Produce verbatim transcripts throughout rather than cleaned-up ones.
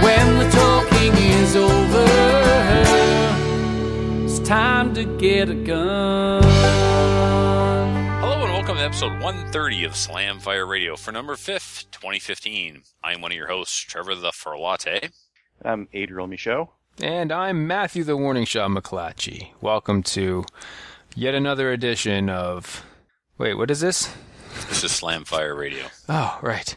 When the talking is over, it's time to get a gun. Hello and welcome to episode one thirty of Slam Fire Radio for number fifth, twenty fifteen. I'm one of your hosts, Trevor the Furlott. I'm Adriel Michaud. And I'm Matthew the Warning Shot McClatchy. Welcome to yet another edition of... Wait, what is this? This is Slam Fire Radio. Oh, right.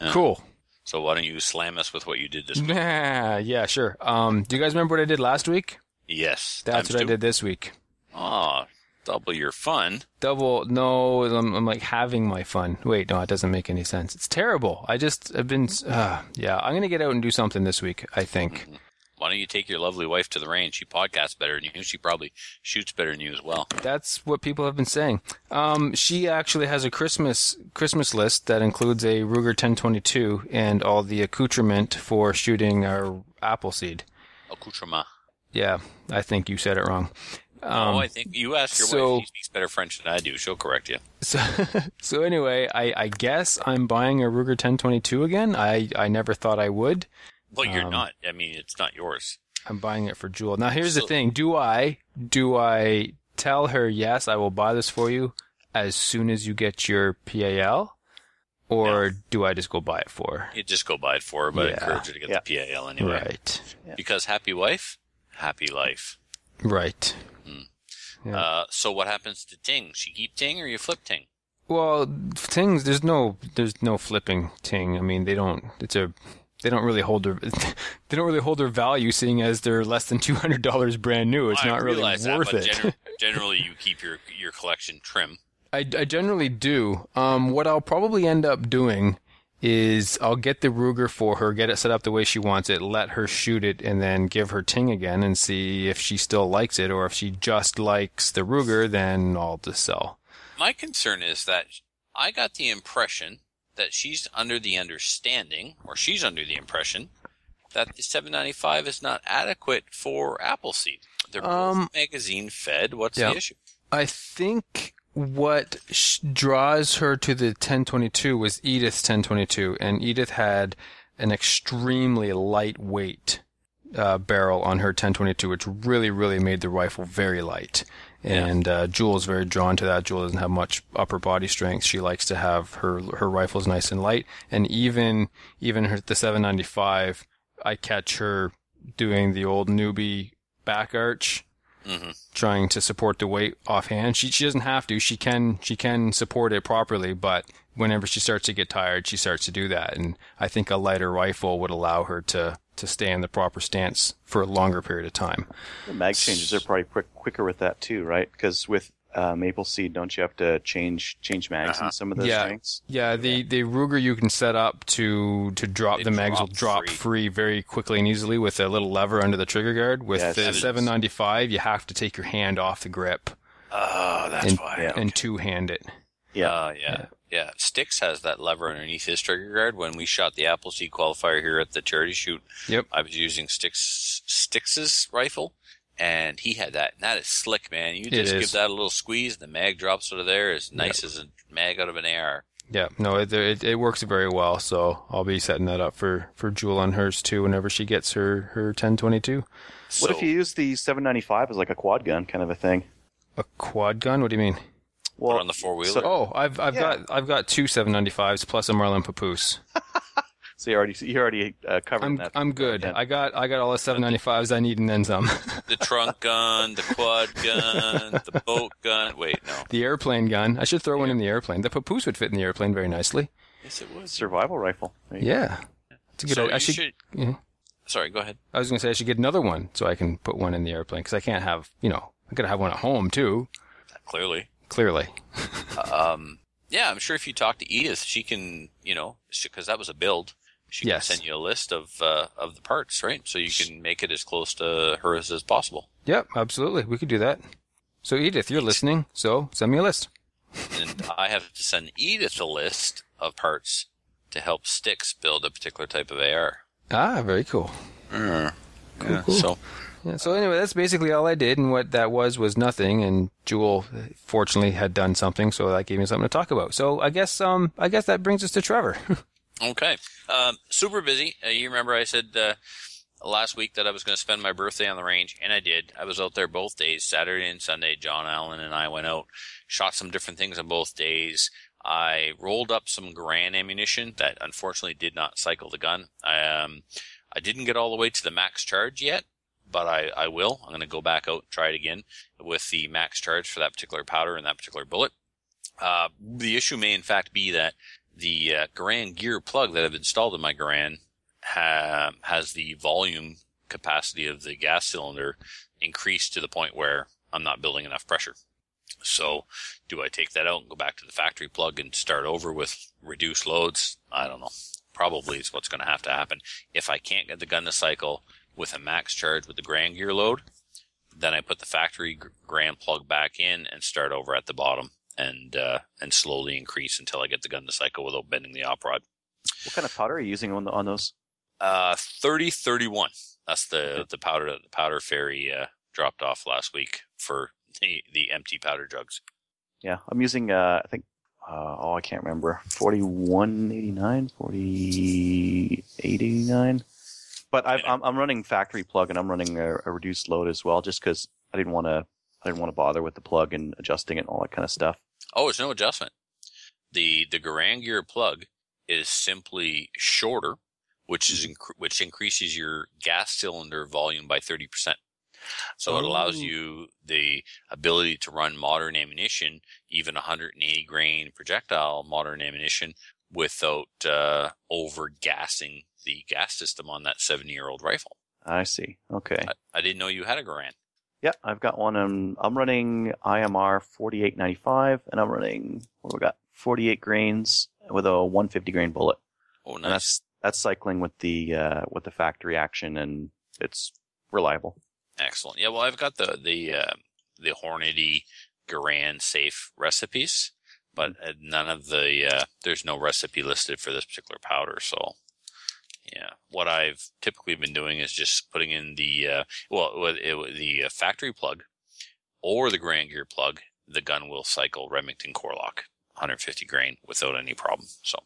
Yeah. Cool. So why don't you slam us with what you did this week? Nah, yeah, sure. Um, do you guys remember what I did last week? Yes. That's what two. I did this week. Aw, oh, double your fun. Double, no, I'm, I'm like having my fun. Wait, no, it doesn't make any sense. It's terrible. I just have been, uh, yeah, I'm going to get out and do something this week, I think. Mm-hmm. Why don't you take your lovely wife to the range? She podcasts better than you. She probably shoots better than you as well. That's what people have been saying. Um, she actually has a Christmas Christmas list that includes a Ruger ten twenty-two and all the accoutrement for shooting our Appleseed. Accoutrement. Yeah, I think you said it wrong. Um, oh, I think you asked your so, wife. She speaks better French than I do. She'll correct you. So, so anyway, I, I guess I'm buying a Ruger ten twenty-two again. I, I never thought I would. Well, you're um, not. I mean, it's not yours. I'm buying it for Jewel. Now, here's so, the thing. Do I do I tell her, yes, I will buy this for you as soon as you get your P A L? Or yeah. do I just go buy it for her? You just go buy it for her, but yeah. encourage her to get yeah. the P A L anyway. Right. Yeah. Because happy wife, happy life. Right. Mm. Yeah. Uh, so what happens to Ting? She keep Ting or you flip Ting? Well, Tings, there's no, there's no flipping Ting. I mean, they don't... It's a... They don't really hold their they don't really hold their value, seeing as they're less than two hundred dollars brand new. It's well, not really worth that, it. Gener- generally, you keep your, your collection trim. I, I generally do. Um, what I'll probably end up doing is I'll get the Ruger for her, get it set up the way she wants it, let her shoot it, and then give her Ting again and see if she still likes it, or if she just likes the Ruger, then I'll just sell. My concern is that I got the impression. That she's under the understanding, or she's under the impression, that the seven ninety-five is not adequate for Appleseed. They're um, both magazine fed. What's yeah. the issue? I think what sh- draws her to the ten twenty-two was Edith's ten twenty-two, and Edith had an extremely lightweight uh, barrel on her ten twenty-two, which really, really made the rifle very light. Yeah. And uh, Jewel's very drawn to that. Jewel doesn't have much upper body strength. She likes to have her her rifles nice and light. And even even her, the seven ninety-five, I catch her doing the old newbie back arch, mm-hmm. trying to support the weight offhand. She she doesn't have to. She can she can support it properly, but whenever she starts to get tired, she starts to do that. And I think a lighter rifle would allow her to. to stay in the proper stance for a longer period of time. The mag changes are probably quick, quicker with that too, right? Because with uh, Appleseed, don't you have to change change mags uh-huh. in some of those yeah. things? Yeah, the the Ruger you can set up to to drop they the drop mags will drop free. free very quickly and easily with a little lever under the trigger guard. With yes, the seven ninety-five, you have to take your hand off the grip. Oh, that's and, why. Yeah. And two-hand it. Yeah, uh, yeah. yeah. Yeah, Styx has that lever underneath his trigger guard. When we shot the Appleseed qualifier here at the charity shoot, yep. I was using Styx, Styx's rifle, and he had that. And that is slick, man. You just give that a little squeeze, and the mag drops out of there as nice yep. as a mag out of an A R. Yeah, no, it, it it works very well, so I'll be setting that up for, for Jewel on hers, too, whenever she gets her, her ten twenty-two. What so, if you use the seven ninety-five as like a quad gun kind of a thing? A quad gun? What do you mean? Well, on the four-wheeler? So, oh, I've I've yeah. got I've got two seven ninety-fives plus a Marlin Papoose. So you already you already uh, covered I'm, that. I'm good. Yeah. I got I got all the seven ninety-fives I need and then some. The trunk gun, the quad gun, the boat gun. Wait, no. The airplane gun. I should throw yeah. one in the airplane. The Papoose would fit in the airplane very nicely. Yes, it would. Survival rifle. Yeah. It's a good. So I should. should yeah. Sorry, go ahead. I was going to say I should get another one so I can put one in the airplane because I can't have you know I gotta have one at home too. Clearly. Clearly. um, yeah, I'm sure if you talk to Edith, she can, you know, because that was a build. She yes. can send you a list of uh, of the parts, right? So you can make it as close to hers as possible. Yep, absolutely. We could do that. So, Edith, you're listening, so send me a list. And I have to send Edith a list of parts to help Styx build a particular type of A R. Ah, very cool. Mm. Cool, yeah, cool. So, yeah, so anyway, that's basically all I did, and what that was was nothing. And Jewel, fortunately, had done something, so that gave me something to talk about. So I guess um I guess that brings us to Trevor. Okay. Um, super busy. Uh, you remember I said uh, last week that I was going to spend my birthday on the range, and I did. I was out there both days, Saturday and Sunday. John Allen and I went out, shot some different things on both days. I rolled up some Garand ammunition that unfortunately did not cycle the gun. I, um, I didn't get all the way to the max charge yet, but I, I will. I'm going to go back out and try it again with the max charge for that particular powder and that particular bullet. Uh, the issue may, in fact, be that the uh, Garand gear plug that I've installed in my Garand ha- has the volume capacity of the gas cylinder increased to the point where I'm not building enough pressure. So do I take that out and go back to the factory plug and start over with reduced loads? I don't know. Probably is what's going to have to happen. If I can't get the gun to cycle with a max charge with the Garand gear load, then I put the factory Garand plug back in and start over at the bottom. And uh, and slowly increase until I get the gun to cycle without bending the op rod. What kind of powder are you using on the, on those? Uh, thirty thirty one. That's the okay. the powder that the powder fairy uh, dropped off last week for the, the empty powder jugs. Yeah, I'm using uh, I think uh, oh I can't remember forty one eighty nine forty eight eighty nine. But I've, I'm I'm running factory plug and I'm running a, a reduced load as well, just because I didn't want to. I didn't want to bother with the plug and adjusting it and all that kind of stuff. Oh, it's no adjustment. The the Garand gear plug is simply shorter, which is inc- which increases your gas cylinder volume by thirty percent. So Ooh. It allows you the ability to run modern ammunition, even one hundred eighty grain projectile modern ammunition, without uh, over-gassing the gas system on that seventy-year-old rifle. I see. Okay. I, I didn't know you had a Garand. Yeah, I've got one. I'm, I'm running I M R forty-eight ninety-five, and I'm running, what do we got? forty-eight grains with a one hundred fifty grain bullet. Oh, nice. And that's, that's cycling with the, uh, with the factory action, and it's reliable. Excellent. Yeah, well, I've got the, the, uh, the Hornady Garand safe recipes, but none of the, uh, there's no recipe listed for this particular powder, so. Yeah, what I've typically been doing is just putting in the uh, well, it, it, the factory plug or the Garand gear plug. The gun will cycle Remington core lock, one hundred fifty grain, without any problem. So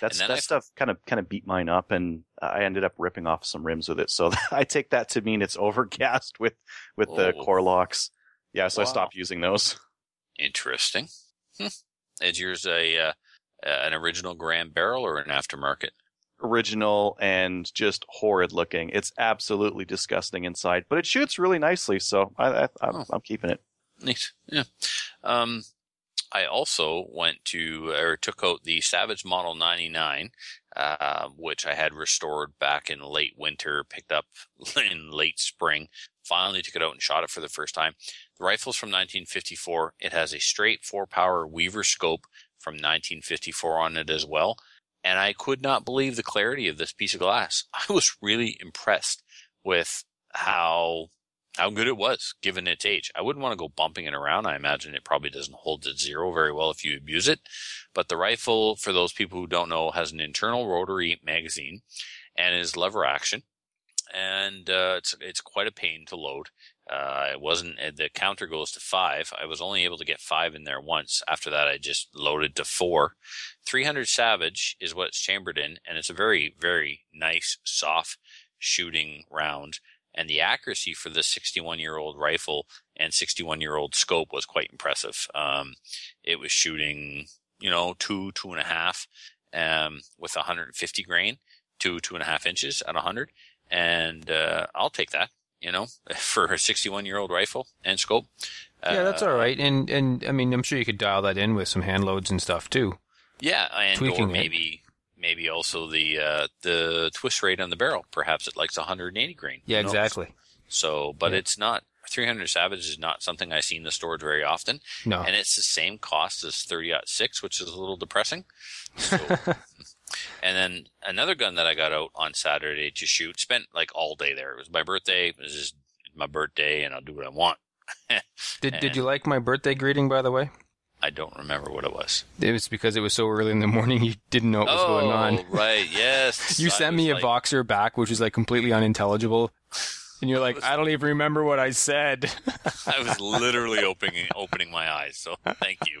that's, that I, stuff kind of kind of beat mine up, and I ended up ripping off some rims with it. So I take that to mean it's overgassed with with oh, the core locks. Yeah, so wow. I stopped using those. Interesting. Hmm. Is yours a uh, an original Garand barrel or an aftermarket? Original and just horrid looking. It's absolutely disgusting inside, but it shoots really nicely, so I, I, I'm, oh. I'm keeping it. Neat. Yeah. Um, I also went to or took out the Savage Model ninety-nine, uh, which I had restored back in late winter, picked up in late spring. Finally took it out and shot it for the first time. The rifle's from nineteen fifty-four. It has a straight four-power Weaver scope from nineteen fifty-four on it as well. And I could not believe the clarity of this piece of glass. I was really impressed with how how good it was, given its age. I wouldn't want to go bumping it around. I imagine it probably doesn't hold at zero very well if you abuse it. But the rifle, for those people who don't know, has an internal rotary magazine and is lever action. And uh, it's it's quite a pain to load. Uh, it wasn't the counter goes to five. I was only able to get five in there once. After that, I just loaded to four. three hundred Savage is what it's chambered in, and it's a very, very nice, soft shooting round. And the accuracy for the sixty-one-year-old rifle and sixty-one-year-old scope was quite impressive. Um, it was shooting, you know, two, two and a half, um, with one hundred fifty grain, two, two and a half inches at one hundred. And uh, I'll take that. You know, for a sixty-one-year-old rifle and scope. Uh, yeah, that's all right. And, and I mean, I'm sure you could dial that in with some hand loads and stuff, too. Yeah, and Tweaking or maybe it. maybe also the uh, the twist rate on the barrel. Perhaps it likes one hundred eighty grain. Yeah, exactly. Knows? So, but yeah. It's not, three hundred Savage is not something I see in the stores very often. No. And it's the same cost as thirty oh six, which is a little depressing. So, And then another gun that I got out on Saturday to shoot, spent like all day there. It was my birthday. It was just my birthday, and I'll do what I want. did Did you like my birthday greeting, by the way? I don't remember what it was. It was because it was so early in the morning, you didn't know what was oh, going on. Oh, right, yes. You sent me a like... Voxer back, which was like completely unintelligible. And you're like, was... I don't even remember what I said. I was literally opening opening my eyes, so thank you.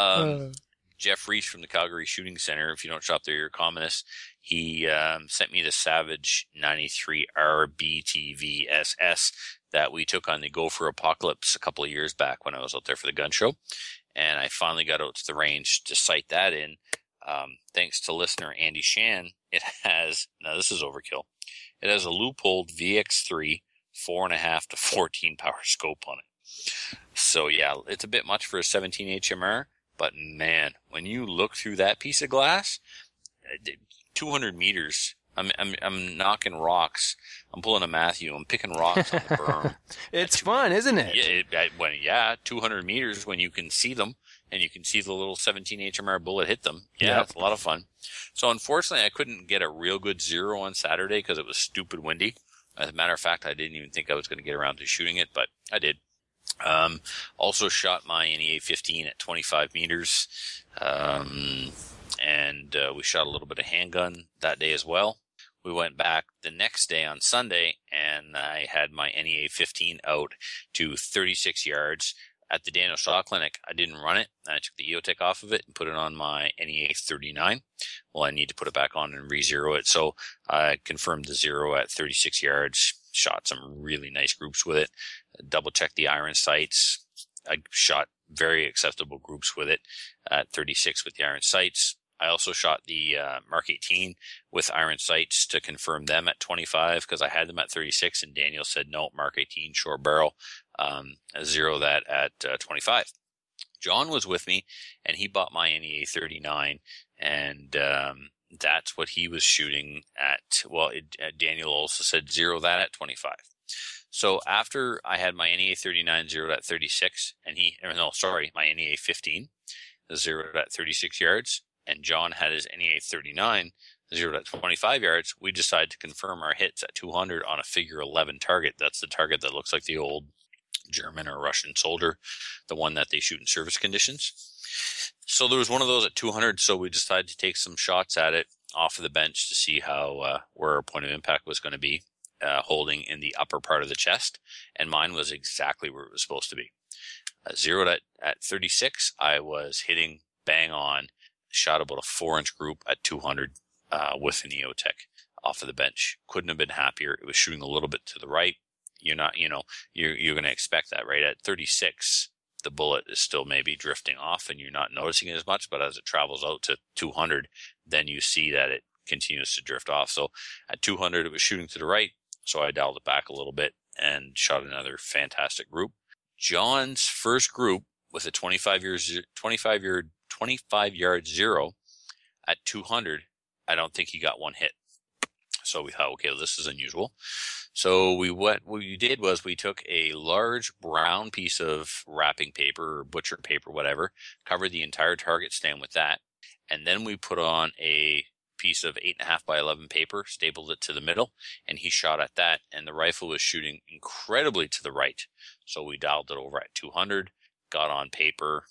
Um, Jeff Reese from the Calgary Shooting Center, if you don't shop there, you're a communist. He um, sent me the Savage ninety-three R B T V S S that we took on the Gopher Apocalypse a couple of years back when I was out there for the gun show. And I finally got out to the range to sight that in. Um, thanks to listener Andy Shan, it has, now this is overkill, it has a Leupold V X three four point five to fourteen power scope on it. So yeah, it's a bit much for a seventeen H M R, but man, when you look through that piece of glass, two hundred meters, I'm, I'm, I'm knocking rocks. I'm pulling a Matthew. I'm picking rocks on the berm. It's fun, isn't it? Yeah, it, I, when, yeah, two hundred meters when you can see them and you can see the little seventeen H M R bullet hit them. Yeah, yep. It's a lot of fun. So unfortunately, I couldn't get a real good zero on Saturday because it was stupid windy. As a matter of fact, I didn't even think I was going to get around to shooting it, but I did. Um, also shot my N E A fifteen at twenty-five meters. Um, and uh, we shot a little bit of handgun that day as well. We went back the next day on Sunday, and I had my N E A fifteen out to thirty-six yards at the Daniel Shaw Clinic. I didn't run it. I took the Eotech off of it and put it on my N E A thirty-nine. Well, I need to put it back on and re-zero it. So I confirmed the zero at thirty-six yards, shot some really nice groups with it, double-checked the iron sights. I shot very acceptable groups with it at thirty-six with the iron sights. I also shot the uh, Mark eighteen with iron sights to confirm them at twenty-five because I had them at thirty-six, and Daniel said, no, Mark eighteen, short barrel, um, zero that at uh, twenty-five. John was with me, and he bought my N E A thirty-nine, and um, that's what he was shooting at. Well, it, uh, Daniel also said zero that at twenty-five. So after I had my N E A thirty-nine zeroed at thirty-six, and he, no, sorry, my N E A fifteen zeroed at thirty-six yards, and John had his N E A thirty-nine zeroed at twenty-five yards, we decided to confirm our hits at two hundred on a figure eleven target. That's the target that looks like the old German or Russian soldier, the one that they shoot in service conditions. So there was one of those at two hundred, so we decided to take some shots at it off of the bench to see how uh, where our point of impact was going to be, uh, holding in the upper part of the chest, and mine was exactly where it was supposed to be. Uh, zeroed at, at thirty-six, I was hitting bang on, shot about a four-inch group at two hundred uh, with an Eotech off of the bench. Couldn't have been happier. It was shooting a little bit to the right. You're not, you know, you're you're going to expect that, right? At thirty-six, the bullet is still maybe drifting off, and you're not noticing it as much. But as it travels out to two hundred, then you see that it continues to drift off. So at two hundred, it was shooting to the right. So I dialed it back a little bit and shot another fantastic group. John's first group with a twenty-five year twenty-five year twenty-five yard zero at two hundred, I don't think he got one hit. So we thought, okay, well, this is unusual. So we went, what we did was we took a large brown piece of wrapping paper or butcher paper, whatever, covered the entire target stand with that, and then we put on a piece of eight and a half by eleven paper, stapled it to the middle, and he shot at that, and the rifle was shooting incredibly to the right. So we dialed it over at two hundred, got on paper,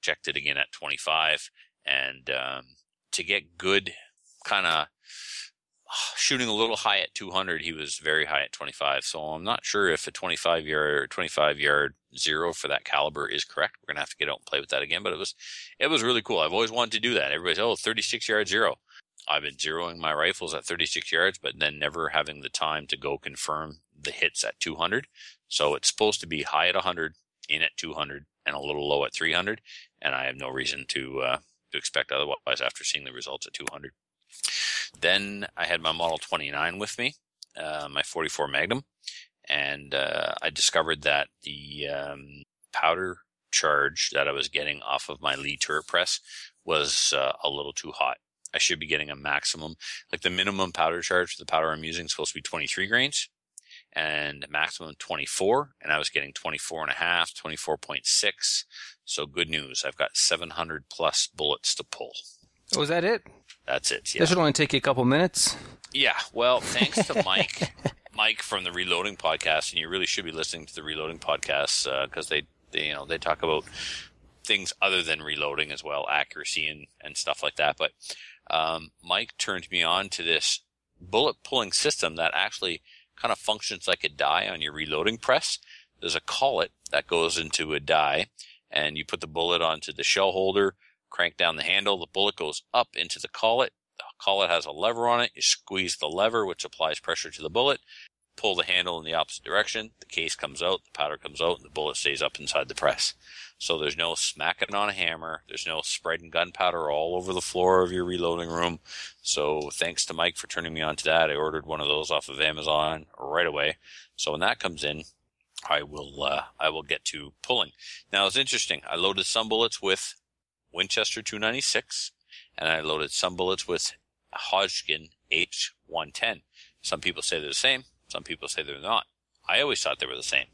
checked it again at twenty-five, and um, to get good kind of shooting a little high at two hundred, he was very high at twenty-five. So I'm not sure if a twenty-five yard zero for that caliber is correct. We're gonna have to get out and play with that again, but it was it was really cool. I've always wanted to do that. Everybody's, oh, thirty-six yard zero. I've been zeroing my rifles at thirty-six yards, but then never having the time to go confirm the hits at two hundred. So it's supposed to be high at one hundred, in at two hundred, and a little low at three hundred, and I have no reason to uh, to expect otherwise after seeing the results at two hundred. Then I had my Model twenty-nine with me, uh, my forty-four Magnum, and uh, I discovered that the um, powder charge that I was getting off of my Lee turret press was uh, a little too hot. I should be getting a maximum, like the minimum powder charge for the powder I'm using is supposed to be twenty-three grains. And maximum twenty-four, and I was getting twenty-four and a half, twenty-four point six. So good news, I've got seven hundred plus bullets to pull. Was that it? That's it. Yeah. This should only take you a couple minutes. Yeah. Well, thanks to Mike, Mike from the Reloading Podcast, and you really should be listening to the Reloading Podcast because uh, they, they, you know, they talk about things other than reloading as well, accuracy and, and stuff like that. But um, Mike turned me on to this bullet pulling system that actually kind of functions like a die on your reloading press. There's a collet that goes into a die, and you put the bullet onto the shell holder, crank down the handle, the bullet goes up into the collet. The collet has a lever on it. You squeeze the lever, which applies pressure to the bullet, pull the handle in the opposite direction, the case comes out, the powder comes out, and the bullet stays up inside the press. So there's no smacking on a hammer. There's no spreading gunpowder all over the floor of your reloading room. So thanks to Mike for turning me on to that. I ordered one of those off of Amazon right away. So when that comes in, I will uh, I will get to pulling. Now, it's interesting. I loaded some bullets with Winchester two ninety-six, and I loaded some bullets with Hodgdon H one ten. Some people say they're the same. Some people say they're not. I always thought they were the same.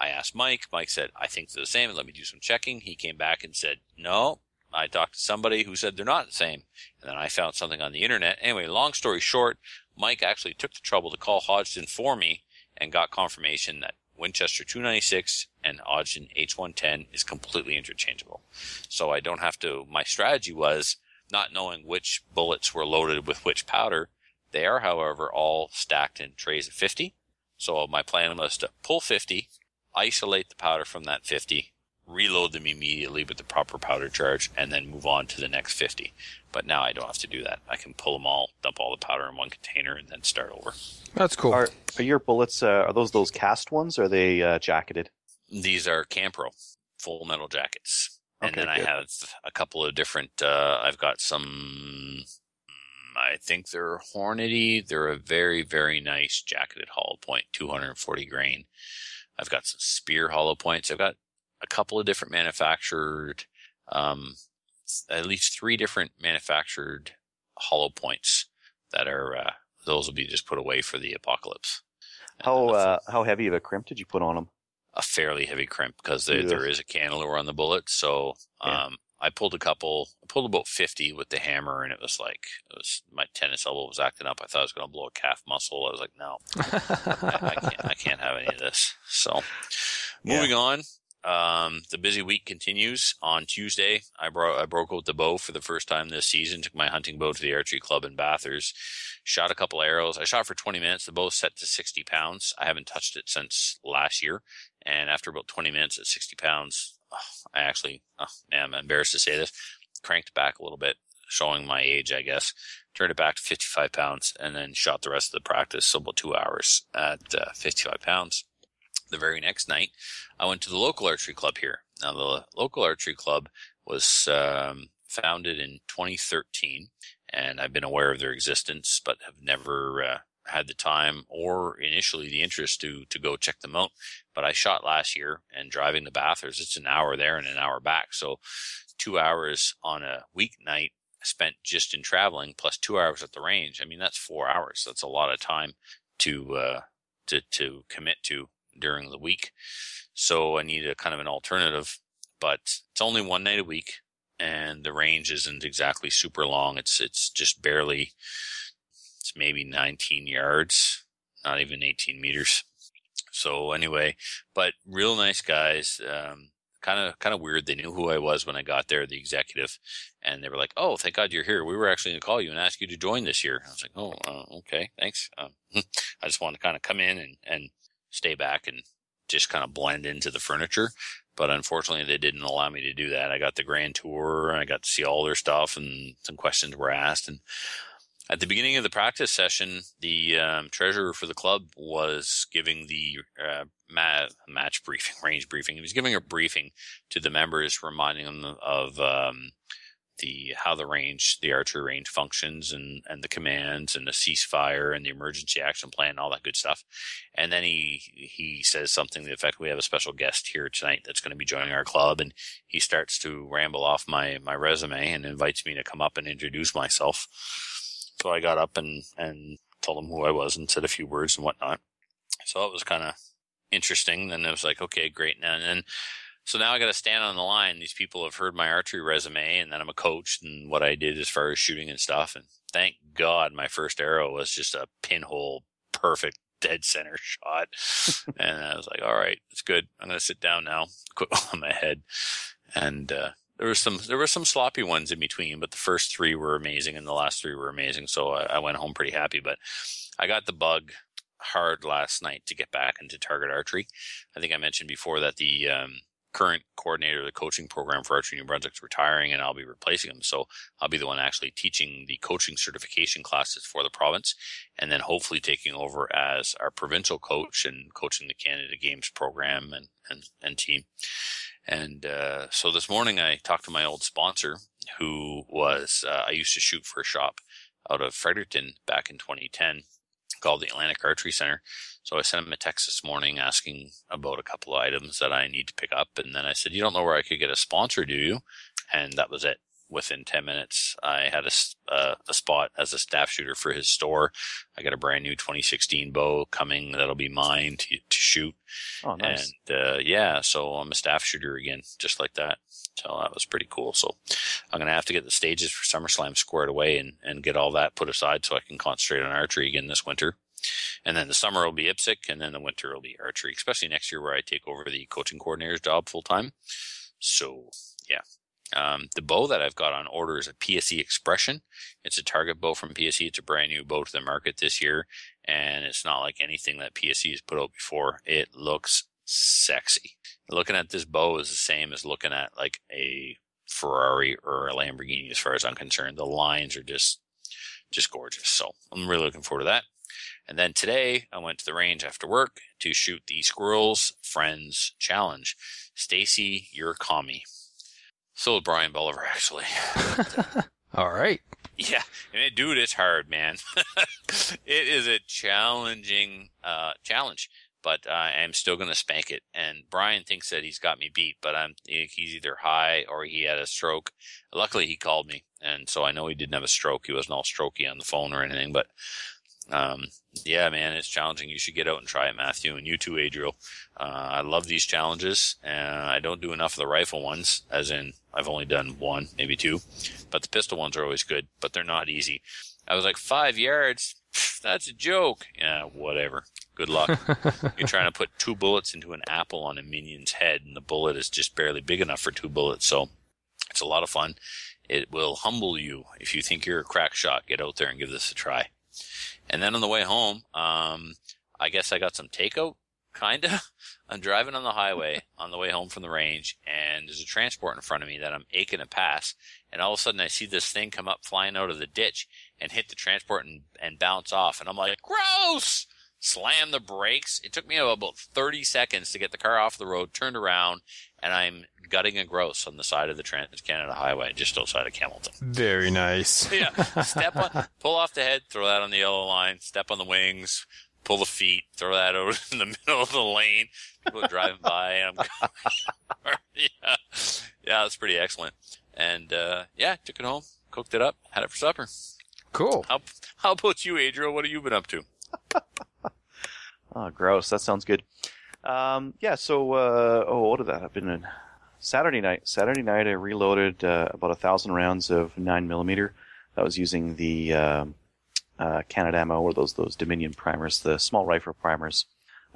I asked Mike. Mike said, I think they're the same. Let me do some checking. He came back and said, no. I talked to somebody who said they're not the same. And then I found something on the internet. Anyway, long story short, Mike actually took the trouble to call Hodgdon for me and got confirmation that Winchester two ninety-six and Hodgdon H one ten is completely interchangeable. So I don't have to, my strategy was not knowing which bullets were loaded with which powder. They are, however, all stacked in trays of fifty. So my plan was to pull fifty, isolate the powder from that fifty, reload them immediately with the proper powder charge, and then move on to the next fifty. But now I don't have to do that. I can pull them all, dump all the powder in one container, and then start over. That's cool. Are, are your bullets, uh, are those those cast ones, or are they uh, jacketed? These are Campro, full metal jackets. Okay, and then good. I have a couple of different, uh, I've got some, I think they're Hornady. They're a very, very nice jacketed hollow point, two hundred forty grain. I've got some Spear hollow points. I've got a couple of different manufactured, um, at least three different manufactured hollow points that are, uh, those will be just put away for the apocalypse. How, uh, how heavy of a crimp did you put on them? A fairly heavy crimp because there, there is a cantilever on the bullet. So, um, yeah. I pulled a couple, I pulled about fifty with the hammer, and it was like, it was, my tennis elbow was acting up. I thought I was going to blow a calf muscle. I was like, no, I can't, I can't have any of this. So moving yeah. on. Um, the busy week continues. On Tuesday, I brought, I broke out the bow for the first time this season, took my hunting bow to the archery club in Bathurst, shot a couple arrows. I shot for twenty minutes. The bow's set to sixty pounds. I haven't touched it since last year. And after about twenty minutes at sixty pounds, oh, I actually, oh, man, I'm embarrassed to say this, cranked back a little bit, showing my age, I guess, turned it back to fifty-five pounds, and then shot the rest of the practice, so about two hours at uh, fifty-five pounds. The very next night, I went to the local archery club here. Now, the local archery club was um, founded in twenty thirteen, and I've been aware of their existence, but have never uh, had the time or initially the interest to to go check them out. But I shot last year, and driving to Bathurst, it's an hour there and an hour back. So two hours on a weeknight spent just in traveling, plus two hours at the range. I mean, that's four hours. That's a lot of time to uh, to to commit to during the week. So I need a kind of an alternative, but it's only one night a week, and the range isn't exactly super long. It's, it's just barely, it's maybe nineteen yards, not even eighteen meters. So anyway, but real nice guys. Um, kind of, kind of weird. They knew who I was when I got there, the executive, and they were like, oh, thank God you're here. We were actually going to call you and ask you to join this year. I was like, oh, uh, okay, thanks. Um, I just wanted to kind of come in and, and, stay back and just kind of blend into the furniture. But unfortunately, they didn't allow me to do that. I got the grand tour, and I got to see all their stuff, and some questions were asked. And at the beginning of the practice session, the um, treasurer for the club was giving the uh, ma- match briefing, range briefing. He was giving a briefing to the members, reminding them of um, the how the range, the archery range functions, and, and the commands, and the ceasefire, and the emergency action plan, and all that good stuff. And then he he says something to the effect, we have a special guest here tonight that's going to be joining our club, and he starts to ramble off my, my resume and invites me to come up and introduce myself. So I got up and, and told him who I was and said a few words and whatnot. So it was kind of interesting. Then it was like, okay, great. And then So now I got to stand on the line. These people have heard my archery resume, and then I'm a coach and what I did as far as shooting and stuff. And thank God my first arrow was just a pinhole, perfect dead center shot. And I was like, all right, it's good. I'm going to sit down now, quit on my head. And, uh, There was some, there were some sloppy ones in between, but the first three were amazing and the last three were amazing. So I, I went home pretty happy, but I got the bug hard last night to get back into target archery. I think I mentioned before that the, um, current coordinator of the coaching program for Archery New Brunswick's retiring, and I'll be replacing him. So I'll be the one actually teaching the coaching certification classes for the province, and then hopefully taking over as our provincial coach and coaching the Canada Games program and, and, and team. And, uh, so this morning I talked to my old sponsor who was, uh, I used to shoot for a shop out of Fredericton back in twenty ten called the Atlantic Archery Center. So I sent him a text this morning asking about a couple of items that I need to pick up. And then I said, you don't know where I could get a sponsor, do you? And that was it. Within ten minutes, I had a, uh, a spot as a staff shooter for his store. I got a brand new twenty sixteen bow coming that'll be mine to, to shoot. Oh, nice. And, uh, yeah, so I'm a staff shooter again, just like that. So that was pretty cool. So I'm going to have to get the stages for SummerSlam squared away and, and get all that put aside so I can concentrate on archery again this winter. And then the summer will be I P S C, and then the winter will be archery, especially next year where I take over the coaching coordinator's job full time. So, yeah. Um, the bow that I've got on order is a P S E Expression. It's a target bow from P S E. It's a brand new bow to the market this year, and it's not like anything that P S E has put out before. It looks sexy. Looking at this bow is the same as looking at like a Ferrari or a Lamborghini as far as I'm concerned. The lines are just, just gorgeous. So I'm really looking forward to that. And then today I went to the range after work to shoot the Squirrels Friends Challenge. Stacy, you're commie. So is Brian Bolivar, actually. All right. Yeah. And dude, it's hard, man. It is a challenging uh, challenge, but uh, I'm still going to spank it. And Brian thinks that he's got me beat, but I'm he's either high or he had a stroke. Luckily, he called me, and so I know he didn't have a stroke. He wasn't all strokey on the phone or anything, but um, yeah, man, it's challenging. You should get out and try it, Matthew, and you too, Adriel. Uh, I love these challenges, and I don't do enough of the rifle ones, as in I've only done one, maybe two, but the pistol ones are always good, but they're not easy. I was like, five yards? Pff, that's a joke. Yeah, whatever. Good luck. You're trying to put two bullets into an apple on a minion's head, and the bullet is just barely big enough for two bullets, so it's a lot of fun. It will humble you. If you think you're a crack shot, get out there and give this a try. And then on the way home, um, I guess I got some takeout, kinda. I'm driving on the highway on the way home from the range, and there's a transport in front of me that I'm aching to pass. And all of a sudden, I see this thing come up flying out of the ditch and hit the transport and, and bounce off. And I'm like, gross! Slam the brakes. It took me about thirty seconds to get the car off the road, turned around, and I'm gutting a grouse on the side of the Trans-Canada Highway just outside of Camelton. Very nice. Yeah. Step on, pull off the head, throw that on the yellow line, step on the wings, pull the feet, throw that out in the middle of the lane. People are driving by. And I'm yeah. Yeah, that's pretty excellent. And, uh, yeah, took it home, cooked it up, had it for supper. Cool. How, how about you, Adriel? What have you been up to? Oh, gross. That sounds good. Um, yeah, so, uh, oh, what did that I've been in? Saturday night. Saturday night, I reloaded uh, about one thousand rounds of nine millimeter. That was using the uh, uh, Canadamo, or those those Dominion primers, the small rifle primers.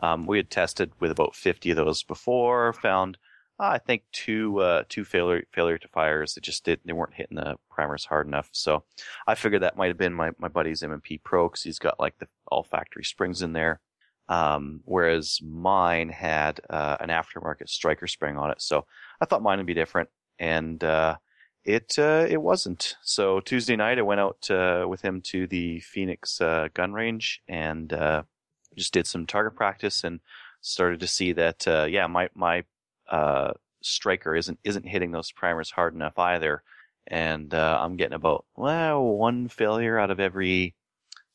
Um, we had tested with about fifty of those before, found, uh, I think, two uh, two failure failure to fires. It just did, they weren't hitting the primers hard enough. So I figured that might have been my, my buddy's M and P Pro, because he's got like the all factory springs in there. Um, whereas mine had uh, an aftermarket striker spring on it, so I thought mine would be different, and uh, it uh, it wasn't. So Tuesday night I went out uh, with him to the Phoenix uh, gun range and uh, just did some target practice and started to see that uh, yeah my my uh, striker isn't isn't hitting those primers hard enough either, and uh, I'm getting about well one failure out of every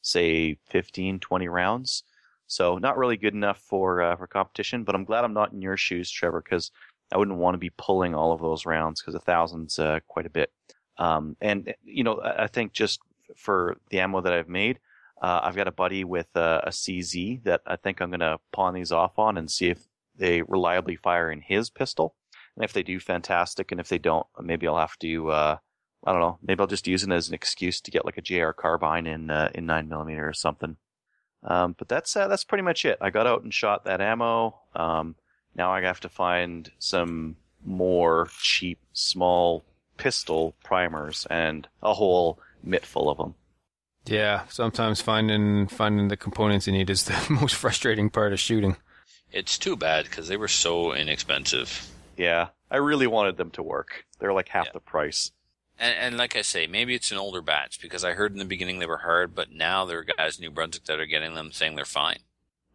say fifteen, twenty rounds. So not really good enough for uh, for competition, but I'm glad I'm not in your shoes, Trevor, because I wouldn't want to be pulling all of those rounds, because a thousand's uh, quite a bit. Um, and you know, I think just for the ammo that I've made, uh, I've got a buddy with uh, a C Z that I think I'm going to pawn these off on and see if they reliably fire in his pistol. And if they do, fantastic. And if they don't, maybe I'll have to uh, I don't know. Maybe I'll just use it as an excuse to get like a J R carbine in uh, in nine millimeter or something. Um, but that's uh, that's pretty much it. I got out and shot that ammo. Um, now I have to find some more cheap, small pistol primers and a whole mitt full of them. Yeah, sometimes finding finding the components you need is the most frustrating part of shooting. It's too bad because they were so inexpensive. Yeah, I really wanted them to work. They're like half yeah. the price. And, and like I say, maybe it's an older batch because I heard in the beginning they were hard, but now there are guys in New Brunswick that are getting them saying they're fine.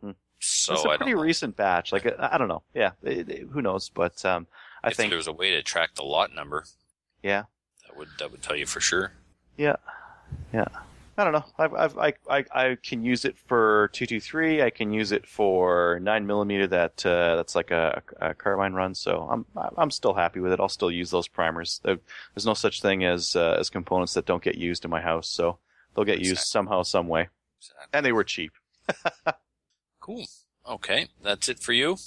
Hmm. So it's a I pretty don't recent batch. Like I don't know. Yeah, it, it, who knows? But um, I if think if there was a way to track the lot number, yeah, that would that would tell you for sure. Yeah, yeah. I don't know. I've, I've, I I I can use it for two twenty-three. I can use it for nine millimeter. That uh, that's like a, a carbine run. So I'm I'm still happy with it. I'll still use those primers. There's no such thing as uh, as components that don't get used in my house. So they'll get exactly. used somehow, some way. Exactly. And they were cheap. Cool. Okay, that's it for you.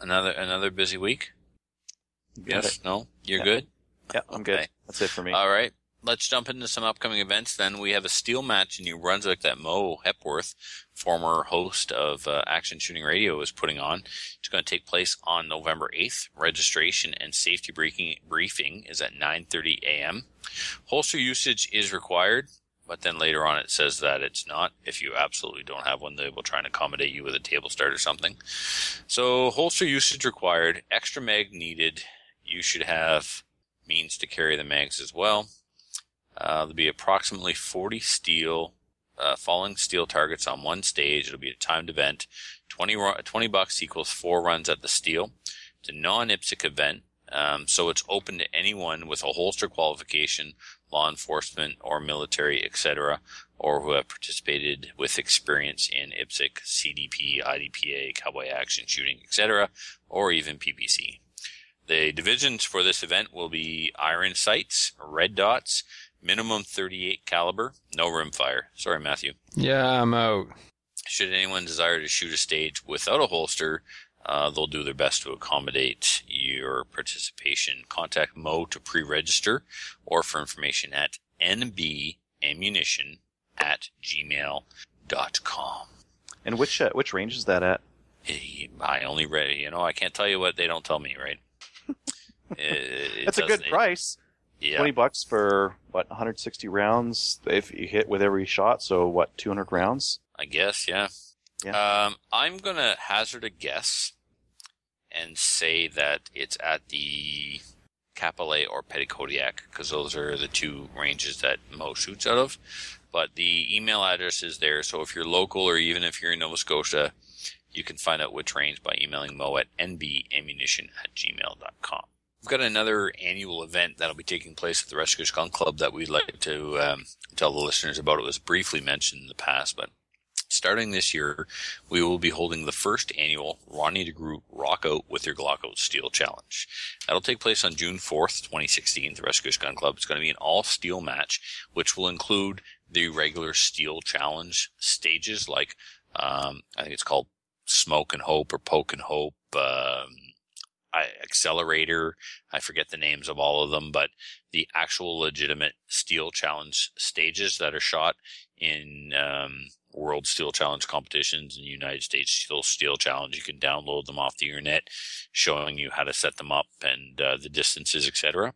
Another another busy week. Yes. It. No. You're yeah. good. Yeah, I'm okay. good. That's it for me. All right. Let's jump into some upcoming events then. We have a steel match in New Brunswick that Mo Hepworth, former host of uh, Action Shooting Radio, is putting on. It's going to take place on November eighth. Registration and safety briefing, briefing is at nine thirty a m Holster usage is required, but then later on it says that it's not. If you absolutely don't have one, they will try and accommodate you with a table start or something. So holster usage required, extra mag needed. You should have means to carry the mags as well. Uh, there'll be approximately forty steel, uh, falling steel targets on one stage. It'll be a timed event. twenty, twenty bucks equals four runs at the steel. It's a non-I P S C event, um, so it's open to anyone with a holster qualification, law enforcement or military, et cetera, or who have participated with experience in I P S C, C D P, I D P A, cowboy action shooting, et cetera, or even P P C. The divisions for this event will be iron sights, red dots, minimum thirty-eight caliber, no rimfire. Sorry, Matthew. Yeah, I'm out. Should anyone desire to shoot a stage without a holster, uh, they'll do their best to accommodate your participation. Contact Mo to pre-register or for information at n b ammunition at gmail dot com. And which uh, which range is that at? I only read, you know, I can't tell you what they don't tell me, right? it, That's it a good it, price. Yeah. twenty bucks for, what, one hundred sixty rounds if you hit with every shot, so what, two hundred rounds? I guess, yeah. yeah. Um, I'm going to hazard a guess and say that it's at the Capillet or Petitcodiac, because those are the two ranges that Mo shoots out of. But the email address is there, so if you're local or even if you're in Nova Scotia, you can find out which range by emailing Mo at n b ammunition at gmail dot com. We've got another annual event that'll be taking place at the Rescue Gun Club that we'd like to um, tell the listeners about. It was briefly mentioned in the past, but starting this year, we will be holding the first annual Ronnie DeGroote Rock Out with Your Glock Out Steel Challenge. That'll take place on June fourth, twenty sixteen, at the Rescue Gun Club. It's going to be an all-steel match, which will include the regular steel challenge stages like, um, I think it's called Smoke and Hope or Poke and Hope, um, I, Accelerator, I forget the names of all of them, but the actual legitimate Steel Challenge stages that are shot in um, World Steel Challenge competitions and United States Steel, Steel Challenge. You can download them off the internet, showing you how to set them up and uh, the distances, et cetera.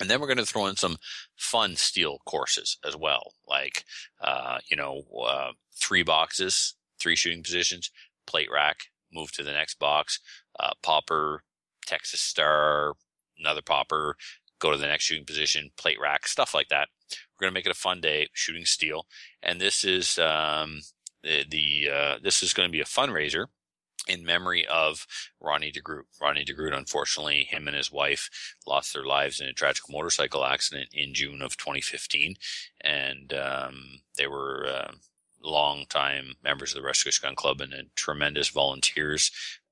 And then we're going to throw in some fun steel courses as well, like, uh, you know, uh, three boxes, three shooting positions, plate rack, move to the next box, uh, popper, Texas Star, another popper, go to the next shooting position, plate rack, stuff like that. We're going to make it a fun day shooting steel. And this is, um, the, the, uh, this is going to be a fundraiser in memory of Ronnie DeGroote. Ronnie DeGroote, unfortunately, him and his wife lost their lives in a tragic motorcycle accident in June of twenty fifteen. And, um, they were, uh, long time members of the Rescue Gun Club and uh, tremendous volunteers,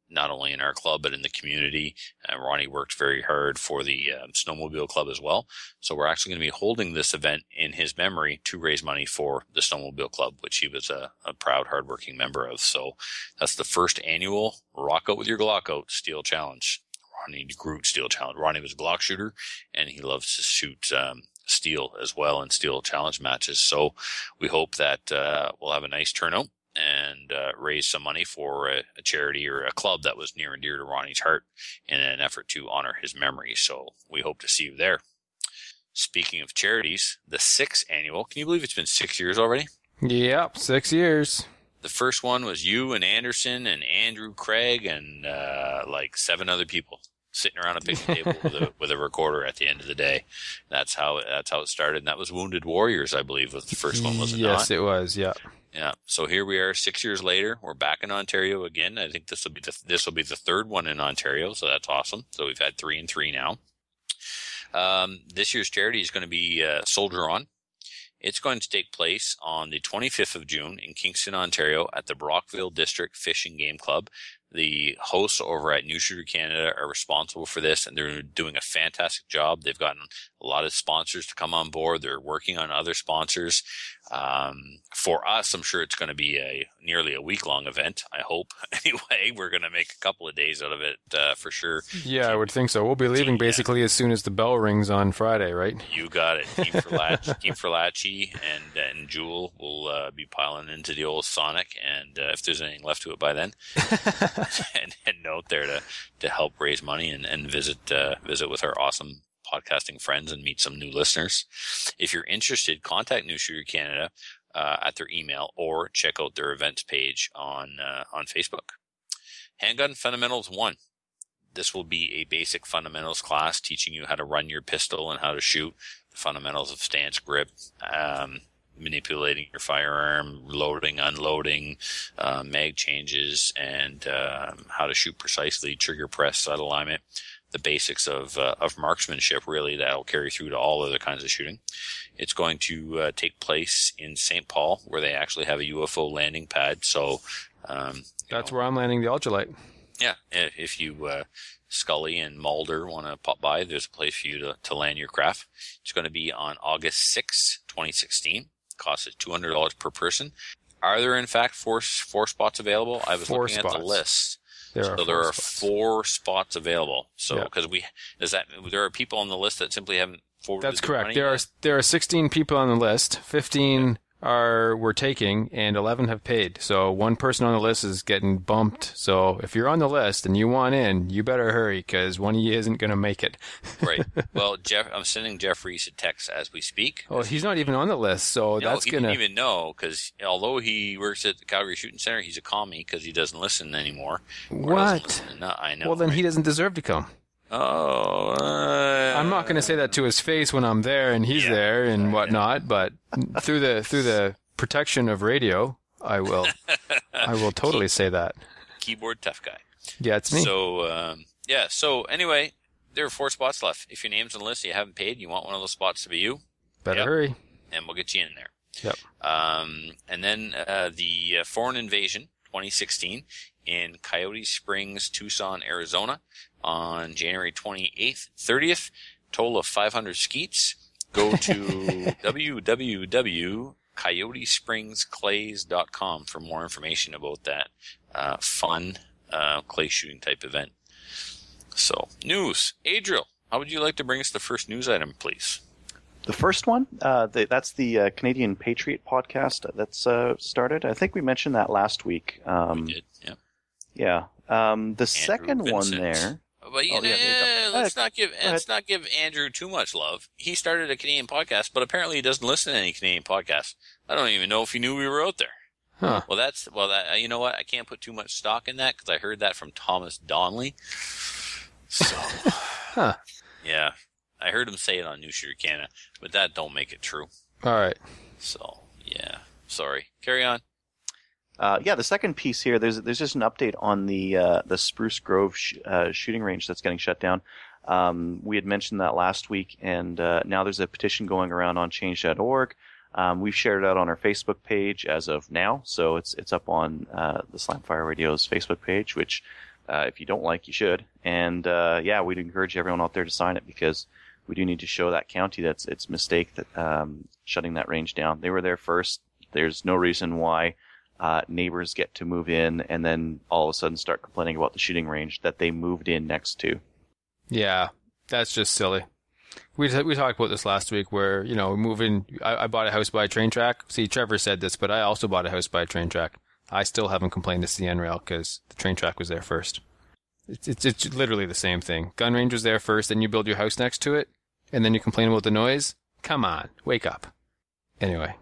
not only in our club, but in the community. Uh, Ronnie worked very hard for the um, Snowmobile Club as well. So we're actually going to be holding this event in his memory to raise money for the Snowmobile Club, which he was a, a proud, hardworking member of. So that's the first annual Rock Out with Your Glock Out Steel Challenge. Ronnie DeGroote Steel Challenge. Ronnie was a Glock shooter, and he loves to shoot um, steel as well and steel challenge matches. So we hope that uh, we'll have a nice turnout and uh, raise some money for a, a charity or a club that was near and dear to Ronnie's heart in an effort to honor his memory. So we hope to see you there. Speaking of charities, the sixth annual, can you believe it's been six years already? Yep, six years. The first one was you and Anderson and Andrew Craig and uh, like seven other people sitting around a picnic table with, a, with a recorder at the end of the day. That's how that's how it started. And that was Wounded Warriors, I believe, was the first one, was it yes, not? Yes, it was, yeah. Yeah. So here we are six years later. We're back in Ontario again. I think this will be the, this will be the third one in Ontario, so that's awesome. So we've had three and three now. Um, this year's charity is going to be uh, Soldier On. It's going to take place on the twenty-fifth of June in Kingston, Ontario at the Brockville District Fishing Game Club. The hosts over at New Shooter Canada are responsible for this, and they're doing a fantastic job. They've gotten a lot of sponsors to come on board. They're working on other sponsors. Um, for us, I'm sure it's going to be a nearly a week-long event, I hope. Anyway, we're going to make a couple of days out of it uh, for sure. Yeah, Keep, I would think so. We'll be leaving team, basically yeah. as soon as the bell rings on Friday, right? You got it. Team Ferlacci and, and Jewel will uh, be piling into the old Sonic, and uh, if there's anything left to it by then. and, and note there to, to help raise money and, and visit uh, visit with our awesome podcasting friends and meet some new listeners. If you're interested, contact New Shooter Canada uh, at their email or check out their events page on uh, on Facebook. Handgun Fundamentals one. This will be a basic fundamentals class teaching you how to run your pistol and how to shoot, the fundamentals of stance, grip, um, manipulating your firearm, loading, unloading, uh, mag changes, and um, how to shoot precisely, trigger press, sight alignment, the basics of uh, of marksmanship, really, that'll carry through to all other kinds of shooting. It's going to uh, take place in Saint Paul, where they actually have a U F O landing pad. So um, That's know, where I'm landing the ultralight. Yeah, if you... Uh, Scully and Mulder want to pop by, there's a place for you to, to land your craft. It's going to be on August sixth, twenty sixteen. Cost is two hundred dollars per person. Are there, in fact, four, four spots available? I was four looking spots. at the list. There so are there are spots. four spots available. So, because yeah. we, is that, there are people on the list that simply haven't forwarded That's correct. There yet? are there are sixteen people on the list. fifteen okay. are, we're taking, and eleven have paid. So one person on the list is getting bumped. So if you're on the list and you want in, you better hurry, because one of you isn't going to make it. Right. Well, Jeff, I'm sending Jeff Reese a text as we speak. Oh, he's not even on the list, so no, that's going to... he didn't even know, because although he works at the Calgary Shooting Center, he's a commie because he doesn't listen anymore. What? Listen to, I know. Well, then right? he doesn't deserve to come. Oh, uh, I'm not going to say that to his face when I'm there and he's yeah, there and whatnot, but through the through the protection of radio, I will, I will totally Key, say that. Keyboard tough guy. Yeah, it's me. So um, yeah, so anyway, there are four spots left. If your name's on the list, you haven't paid, you want one of those spots to be you. Better yep, hurry, and we'll get you in there. Yep. Um, and then uh, the uh, Foreign Invasion twenty sixteen in Coyote Springs, Tucson, Arizona. On January twenty-eighth, thirtieth, total of five hundred skeets. Go to w w w dot coyote springs clays dot com for more information about that uh, fun uh, clay shooting type event. So, news. Adriel, how would you like to bring us the first news item, please? The first one, uh, the, that's the uh, Canadian Patriot podcast that's uh, started. I think we mentioned that last week. Um, we did, yeah. Yeah. Um, the Andrew second Vincent. one there... But you oh, know, yeah, let's not give let's not give Andrew too much love. He started a Canadian podcast, but apparently he doesn't listen to any Canadian podcasts. I don't even know if he knew we were out there. Huh. Well, that's well, that, you know what? I can't put too much stock in that because I heard that from Thomas Donnelly. So, huh. yeah, I heard him say it on New Shooter Canada, but that don't make it true. All right. So yeah, sorry. Carry on. Uh, yeah, the second piece here, there's there's just an update on the uh, the Spruce Grove sh- uh, shooting range that's getting shut down. Um, we had mentioned that last week, and uh, now there's a petition going around on change dot org. Um, we've shared it out on our Facebook page as of now, so it's it's up on uh, the Slam Fire Radio's Facebook page, which uh, if you don't like, you should. And uh, yeah, we'd encourage everyone out there to sign it, because we do need to show that county that's its mistake that um, shutting that range down. They were there first. There's no reason why Uh, neighbors get to move in and then all of a sudden start complaining about the shooting range that they moved in next to. Yeah, that's just silly. we we talked about this last week where, you know, moving, I, I bought a house by a train track. See, Trevor said this, but I also bought a house by a train track. I still haven't complained to C N Rail because the train track was there first. It's, it's, it's literally the same thing. Gun range was there first, then you build your house next to it, and then you complain about the noise. Come on, wake up. Anyway.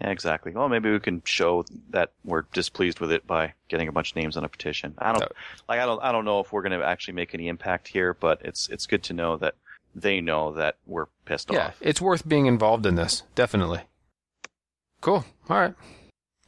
Yeah, exactly. Well, maybe we can show that we're displeased with it by getting a bunch of names on a petition. I don't, oh. like, I don't, I don't know if we're going to actually make any impact here, but it's, it's good to know that they know that we're pissed yeah, off. Yeah, it's worth being involved in this, definitely. Cool. All right.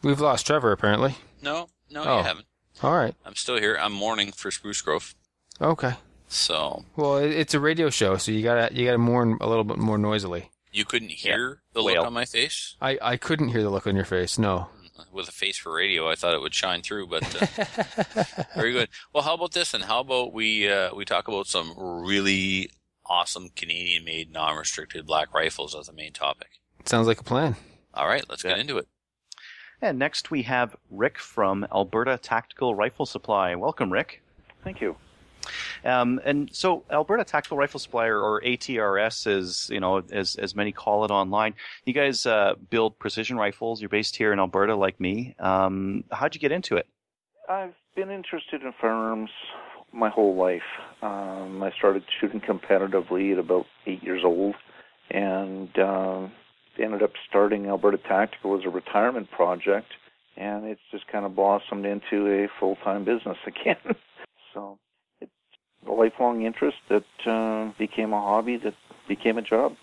We've lost Trevor, apparently. No, no, oh. you haven't. All right. I'm still here. I'm mourning for Spruce Grove. Okay. So. Well, it's a radio show, so you gotta you gotta mourn a little bit more noisily. You couldn't hear yeah. the look well, on my face? I, I couldn't hear the look on your face, no. With a face for radio, I thought it would shine through, but uh, very good. Well, how about this, and how about we uh, we talk about some really awesome Canadian-made, non-restricted black rifles as the main topic? Sounds like a plan. All right, let's yeah. get into it. And next we have Rick from Alberta Tactical Rifle Supply. Welcome, Rick. Thank you. Um, and so Alberta Tactical Rifle Supply, or A T R S, is, you know, as as many call it online. You guys uh, build precision rifles. You're based here in Alberta, like me. Um, how'd you get into it? I've been interested in firearms my whole life. Um, I started shooting competitively at about eight years old, and um, ended up starting Alberta Tactical as a retirement project, and it's just kind of blossomed into a full-time business again. So. A lifelong interest that uh, became a hobby that became a job.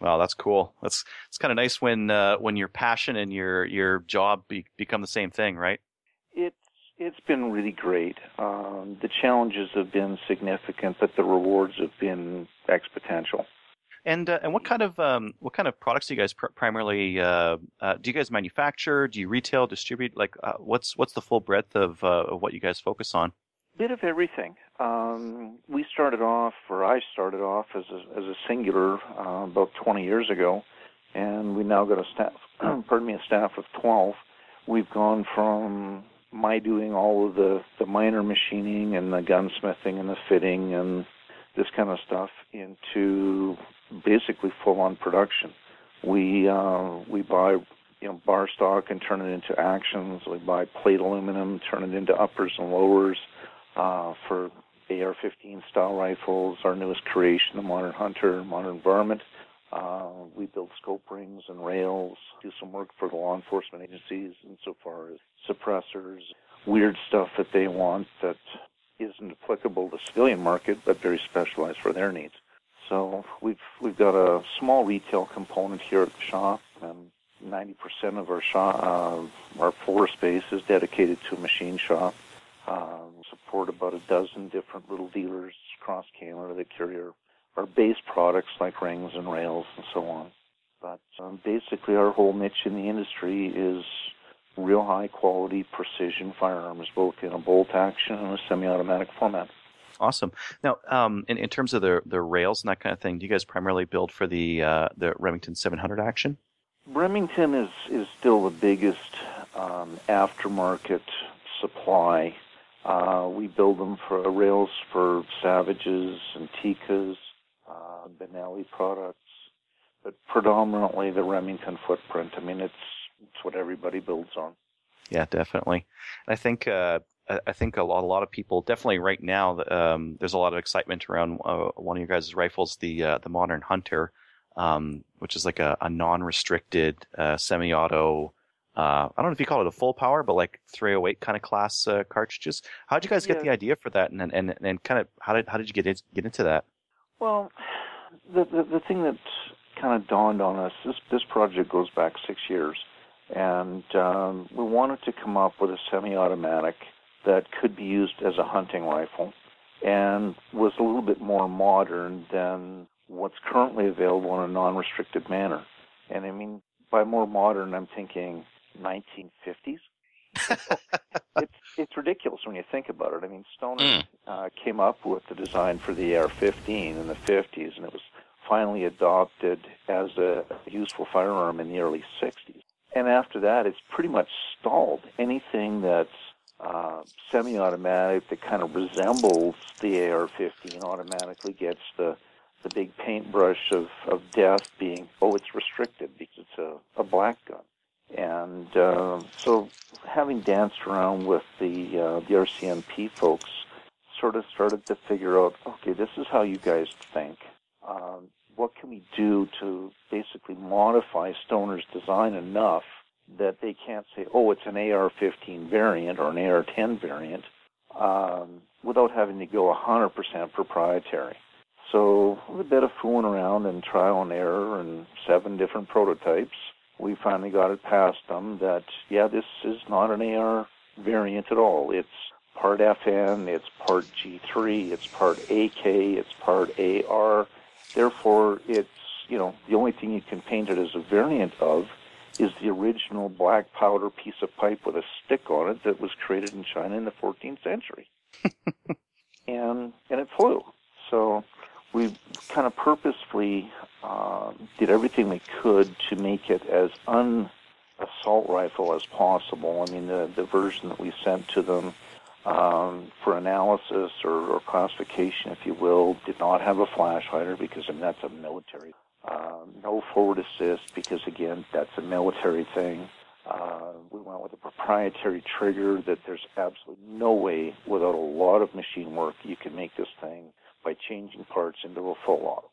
Wow, that's cool. That's it's kind of nice when uh, when your passion and your your job be, become the same thing, right? It's it's been really great. Um, the challenges have been significant, but the rewards have been exponential. And uh, and what kind of um, what kind of products do you guys pr- primarily uh, uh, do? You guys manufacture? Do you retail, distribute? Like uh, what's what's the full breadth of uh, of what you guys focus on? Bit of everything. Um, we started off, or I started off as a, as a singular uh, about twenty years ago, and we now got a staff. pardon me, a staff of twelve. We've gone from my doing all of the, the minor machining and the gunsmithing and the fitting and this kind of stuff into basically full-on production. We uh, we buy you know bar stock and turn it into actions. We buy plate aluminum, turn it into uppers and lowers. Uh, for A R fifteen style rifles, our newest creation, the Modern Hunter, Modern Varmint. Uh, we build scope rings and rails, do some work for the law enforcement agencies insofar as suppressors, weird stuff that they want that isn't applicable to the civilian market, but very specialized for their needs. So we've we've got a small retail component here at the shop, and ninety percent of our shop, uh, our floor space is dedicated to a machine shop. Uh, support about a dozen different little dealers across Canada that carry our, our base products like rings and rails and so on. But um, basically our whole niche in the industry is real high-quality precision firearms, both in a bolt action and a semi-automatic format. Awesome. Now, um, in, in terms of the, the rails and that kind of thing, do you guys primarily build for the uh, the Remington seven hundred action? Remington is, is still the biggest um, aftermarket supply. Uh, we build them for uh, rails for Savages, Antikas, uh, Benelli products, but predominantly the Remington footprint. I mean, it's it's what everybody builds on. Yeah, definitely. I think uh, I think a lot a lot of people definitely right now. Um, there's a lot of excitement around uh, one of your guys' rifles, the uh, the Modern Hunter, um, which is like a, a non-restricted uh, semi-auto. Uh, I don't know if you call it a full power, but like three oh eight kind of class uh, cartridges. How did you guys get yeah. the idea for that, and and and kind of how did how did you get in, get into that? Well, the, the the thing that kind of dawned on us, this this project goes back six years, and um, we wanted to come up with a semi-automatic that could be used as a hunting rifle, and was a little bit more modern than what's currently available in a non-restricted manner. And I mean, by more modern, I'm thinking nineteen fifties. it's it's ridiculous when you think about it. I mean, Stoner mm. uh, came up with the design for the A R fifteen in the fifties, and it was finally adopted as a useful firearm in the early sixties. And after that, it's pretty much stalled. Anything that's uh, semi-automatic that kind of resembles the A R fifteen automatically gets the the big paintbrush of, of death being, oh, it's restricted because it's a, a black gun. And uh, so having danced around with the, uh, the R C M P folks, sort of started to figure out, okay, this is how you guys think. Um, what can we do to basically modify Stoner's design enough that they can't say, oh, it's an A R fifteen variant or an A R ten variant, um, without having to go one hundred percent proprietary. So with a bit of fooling around and trial and error and seven different prototypes, we finally got it past them that, yeah, this is not an A R variant at all. It's part F N, it's part G three, it's part A K, it's part A R. Therefore, it's, you know, the only thing you can paint it as a variant of is the original black powder piece of pipe with a stick on it that was created in China in the fourteenth century. and and it flew. So we kind of purposefully uh, did everything we could to make it as un-assault rifle as possible. I mean, the, the version that we sent to them um, for analysis or, or classification, if you will, did not have a flash hider because, I mean, that's a military. Uh, no forward assist because, again, that's a military thing. Uh, we went with a proprietary trigger that there's absolutely no way without a lot of machine work you can make this thing by changing parts into a full auto.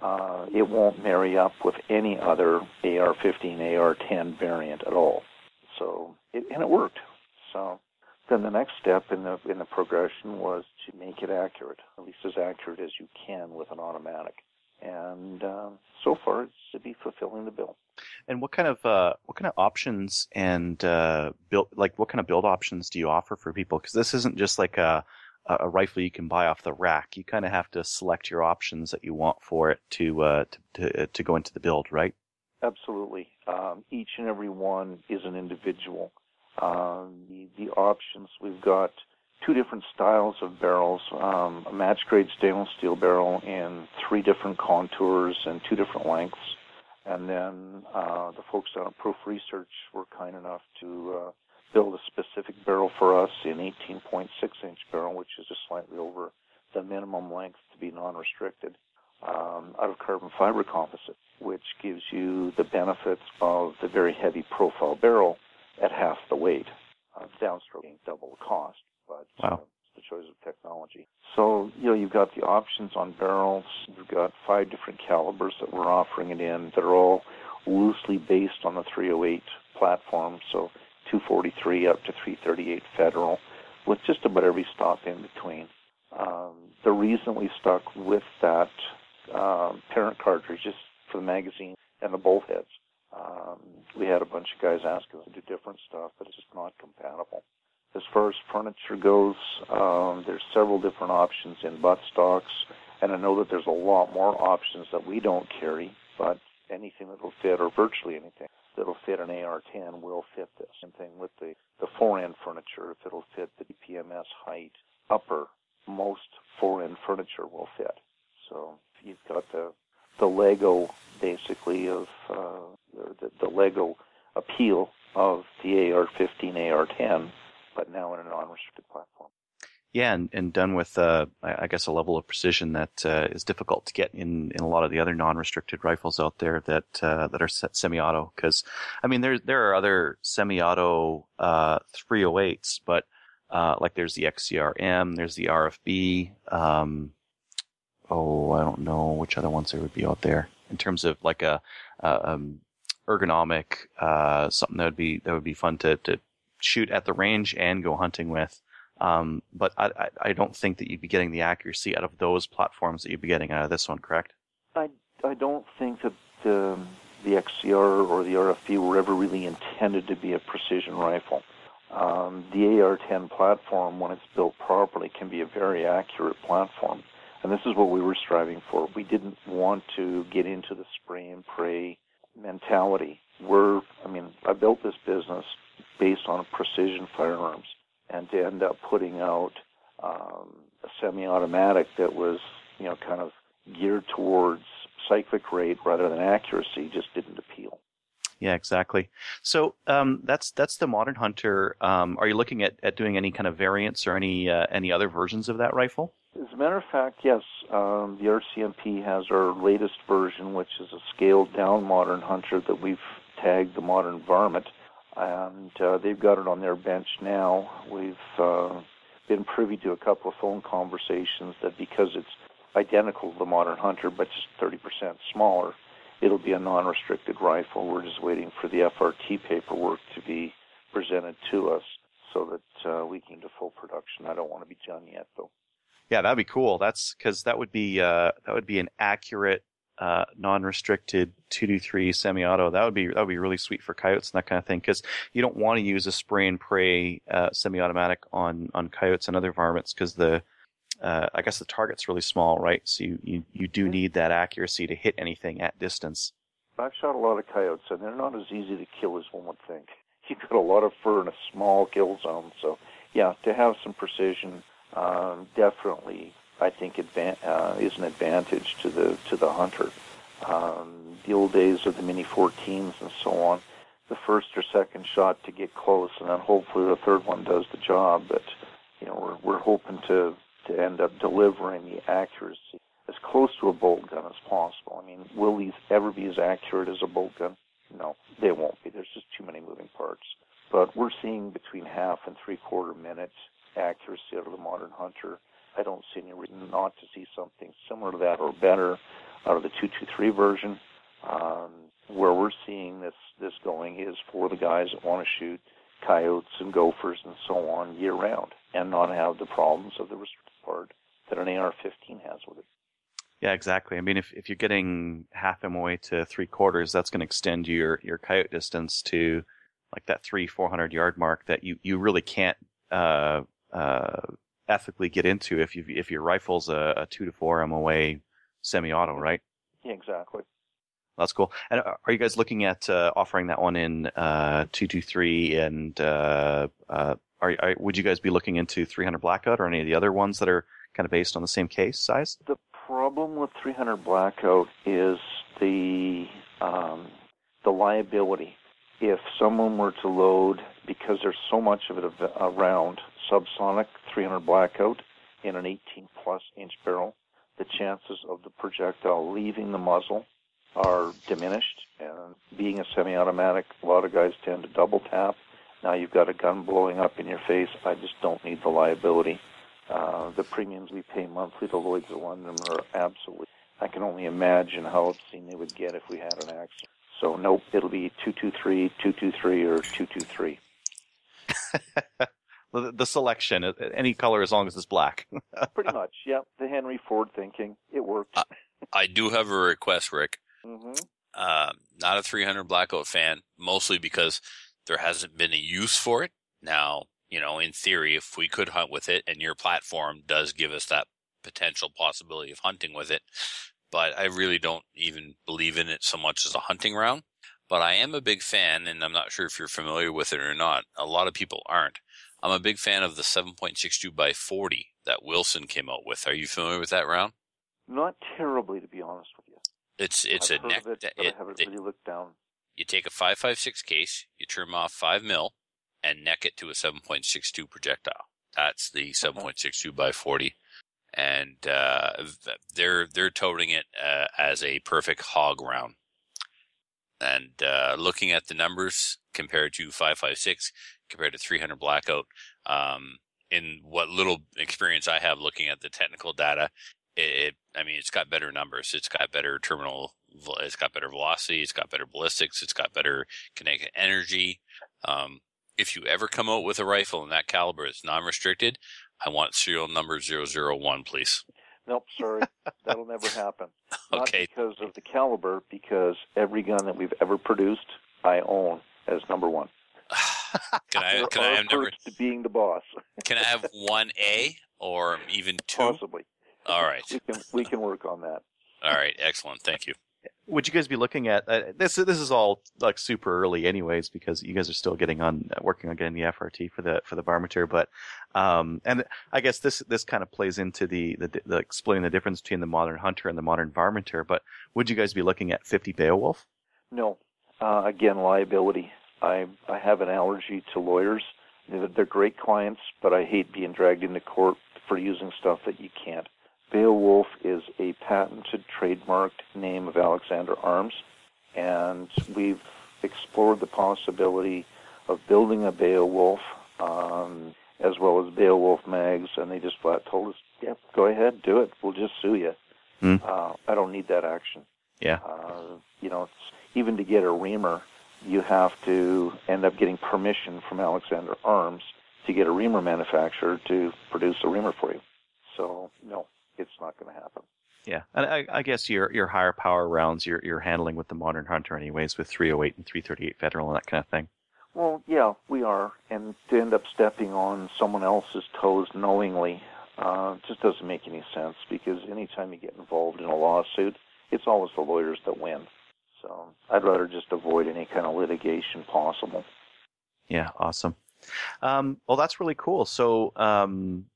Uh, it won't marry up with any other A R fifteen, A R ten variant at all. So, it, and it worked. So then the next step in the in the progression was to make it accurate, at least as accurate as you can with an automatic. And uh, so far, it's to be fulfilling the bill. And what kind of uh, what kind of options and uh, build like what kind of build options do you offer for people? Because this isn't just like a a rifle you can buy off the rack. You kind of have to select your options that you want for it to uh, to, to to go into the build, right? Absolutely. Um, each and every one is an individual. Um, the, the options we've got. Two different styles of barrels, um, a match-grade stainless steel barrel in three different contours and two different lengths. And then uh, the folks down at Proof Research were kind enough to uh, build a specific barrel for us, an eighteen point six inch barrel, which is just slightly over the minimum length to be non-restricted, um, out of carbon fiber composite, which gives you the benefits of the very heavy profile barrel at half the weight, uh, downstroking double the cost. But wow. uh, it's the choice of technology. So, you know, you've got the options on barrels. You've got five different calibers that we're offering it in that are all loosely based on the three oh eight platform, so two forty-three up to three thirty-eight Federal, with just about every stop in between. Um, the reason we stuck with that uh, parent cartridge is for the magazine and the bolt heads. Um, we had a bunch of guys ask us to do different stuff, but it's just not compatible. As far as furniture goes, um, there's several different options in buttstocks, and I know that there's a lot more options that we don't carry, but anything that will fit, or virtually anything that will fit an A R ten will fit this. Same thing with the, the four-end furniture. If it will fit the D P M S height upper, most four-end furniture will fit. So you've got the, the Lego, basically, of uh, the, the Lego appeal of the A R fifteen, A R ten, but now in a non-restricted platform. Yeah, and, and done with, uh, I guess, a level of precision that uh, is difficult to get in, in a lot of the other non-restricted rifles out there that uh, that are semi-auto. Because, I mean, there, there are other semi-auto uh, three oh eights, but uh, like there's the X C R M, there's the R F B. Um, oh, I don't know which other ones there would be out there in terms of like a uh, um, ergonomic, uh, something that would be that would be fun to, to shoot at the range and go hunting with, um, but I, I, I don't think that you'd be getting the accuracy out of those platforms that you'd be getting out of this one, correct? I, I don't think that the, the X C R or the R F B were ever really intended to be a precision rifle. Um, the A R ten platform, when it's built properly, can be a very accurate platform, and this is what we were striving for. We didn't want to get into the spray and pray mentality. We're, I mean, I built this business based on precision firearms, and to end up putting out um, a semi-automatic that was, you know, kind of geared towards cyclic rate rather than accuracy just didn't appeal. Yeah, exactly. So um, that's that's the modern hunter. Um, are you looking at, at doing any kind of variants or any uh, any other versions of that rifle? As a matter of fact, yes, um, the R C M P has our latest version, which is a scaled-down modern hunter that we've tagged the modern varmint, and uh, they've got it on their bench now. We've uh, been privy to a couple of phone conversations that because it's identical to the modern hunter, but just thirty percent smaller, it'll be a non-restricted rifle. We're just waiting for the F R T paperwork to be presented to us so that uh, we can get to full production. I don't want to be done yet, though. Yeah, that'd be cool. That's because that would be uh, that would be an accurate, uh, non-restricted two twenty-three semi-auto. That would be that would be really sweet for coyotes and that kind of thing. Because you don't want to use a spray and pray uh, semi-automatic on, on coyotes and other varmints because the uh, I guess the target's really small, right? So you, you, you do need that accuracy to hit anything at distance. I've shot a lot of coyotes, and they're not as easy to kill as one would think. You've got a lot of fur in a small kill zone, so yeah, to have some precision. Um, definitely, I think advan- uh, is an advantage to the to the hunter. Um, the old days of the mini fourteens and so on, the first or second shot to get close, and then hopefully the third one does the job. But you know, we're we're hoping to to end up delivering the accuracy as close to a bolt gun as possible. I mean, will these ever be as accurate as a bolt gun? No, they won't be. There's just too many moving parts. But we're seeing between half and three quarter minutes accuracy out of the modern hunter. I don't see any reason not to see something similar to that or better out of the two twenty-three version. Um, where we're seeing this, this going is for the guys that want to shoot coyotes and gophers and so on year round and not have the problems of the restricted part that an A R fifteen has with it. Yeah, exactly. I mean, if, if you're getting half M O A to three quarters, that's going to extend your, your coyote distance to like that three, four hundred yard mark that you, you really can't, uh, Uh, ethically get into if you if your rifle's a, a two to four M O A semi-auto, right? Yeah, exactly. That's cool. And are you guys looking at uh, offering that one in uh, two twenty-three? And uh, uh, are, are would you guys be looking into three hundred Blackout or any of the other ones that are kind of based on the same case size? The problem with three hundred Blackout is the um, the liability. If someone were to load, because there's so much of it around, subsonic three hundred Blackout in an eighteen plus inch barrel, the chances of the projectile leaving the muzzle are diminished. And being a semi-automatic, a lot of guys tend to double tap. Now you've got a gun blowing up in your face. I just don't need the liability. Uh, the premiums we pay monthly to Lloyd's of London are absolutely, I can only imagine how obscene they would get if we had an accident. So nope, it'll be two twenty-three, two twenty-three, or two twenty-three. The selection, any color as long as it's black. Pretty much, yeah. The Henry Ford thinking. It worked. uh, I do have a request, Rick. Mm-hmm. Uh, not a three hundred Blackout fan, mostly because there hasn't been a use for it. Now, you know, in theory, if we could hunt with it, and your platform does give us that potential possibility of hunting with it, but I really don't even believe in it so much as a hunting round. But I am a big fan, and I'm not sure if you're familiar with it or not. A lot of people aren't. I'm a big fan of the seven point six two by forty that Wilson came out with. Are you familiar with that round? Not terribly, to be honest with you. It's it's I've a neck. It, it, I haven't it, really looked down. You take a five five six case, you trim off five mil, and neck it to a seven point six two projectile. That's the seven point six two by forty, and uh, they're they're toting it uh, as a perfect hog round. And uh, looking at the numbers compared to five five six. Compared to three hundred Blackout, um, in what little experience I have looking at the technical data, it, it I mean, it's got better numbers. It's got better terminal. It's got better velocity. It's got better ballistics. It's got better kinetic energy. Um, if you ever come out with a rifle in that caliber, it's non-restricted. I want serial number zero zero one, please. Nope, sorry. That'll never happen. Okay. Not because of the caliber, because every gun that we've ever produced, I own as number one. Can I, can I have number to being the boss? Can I have one A or even two? Possibly. All right. We can, we can work on that. All right. Excellent. Thank you. Would you guys be looking at uh, this? This is all like super early, anyways, because you guys are still getting on working on getting the F R T for the for the varminter. But um, and I guess this this kind of plays into the the, the explaining the difference between the modern hunter and the modern varminter. But would you guys be looking at fifty Beowulf? No. Uh, again, liability. I, I have an allergy to lawyers. They're great clients, but I hate being dragged into court for using stuff that you can't. Beowulf is a patented, trademarked name of Alexander Arms, and we've explored the possibility of building a Beowulf, um, as well as Beowulf mags, and they just flat told us, yep, yeah, go ahead, do it, we'll just sue you. Mm. Uh, I don't need that action. Yeah. Uh, you know, it's, even to get a reamer, you have to end up getting permission from Alexander Arms to get a reamer manufacturer to produce a reamer for you. So, no, it's not going to happen. Yeah, and I, I guess your your higher power rounds you're you're handling with the modern hunter anyways, with three oh eight and three thirty-eight Federal and that kind of thing. Well, yeah, we are, and to end up stepping on someone else's toes knowingly uh, just doesn't make any sense, because anytime you get involved in a lawsuit, it's always the lawyers that win. So I'd rather just avoid any kind of litigation possible. Yeah, awesome. Um, well, that's really cool. So um,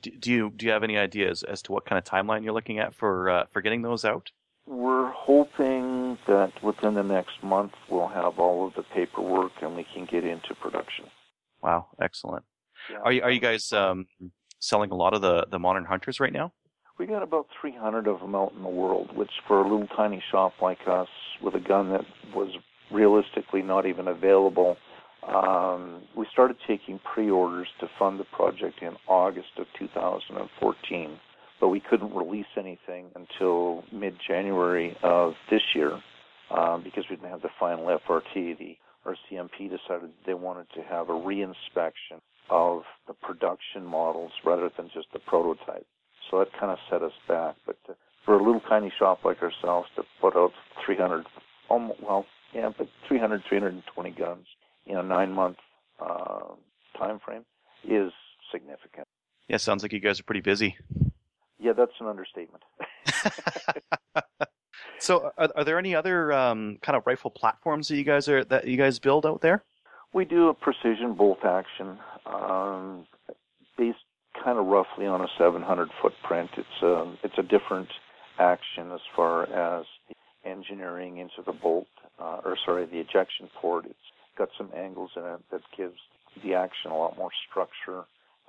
do, do you do you have any ideas as to what kind of timeline you're looking at for uh, for getting those out? We're hoping that within the next month we'll have all of the paperwork and we can get into production. Wow, excellent. Yeah. Are you are you guys um, selling a lot of the, the modern hunters right now? We got about three hundred of them out in the world, which for a little tiny shop like us, with a gun that was realistically not even available, um, we started taking pre-orders to fund the project in August of two thousand fourteen, but we couldn't release anything until mid-January of this year um, because we didn't have the final F R T. The R C M P decided they wanted to have a reinspection of the production models rather than just the prototype. So that kind of set us back. But to, for a little tiny shop like ourselves to put out three hundred, almost, well, yeah, but three hundred, three twenty guns in a nine-month uh, time frame is significant. Yeah, sounds like you guys are pretty busy. Yeah, that's an understatement. So, are, are there any other um, kind of rifle platforms that you guys are that you guys build out there? We do a precision bolt action um, based. Kind of roughly on a seven hundred footprint. It's a, it's a different action as far as engineering into the bolt, uh, or sorry, the ejection port. It's got some angles in it that gives the action a lot more structure.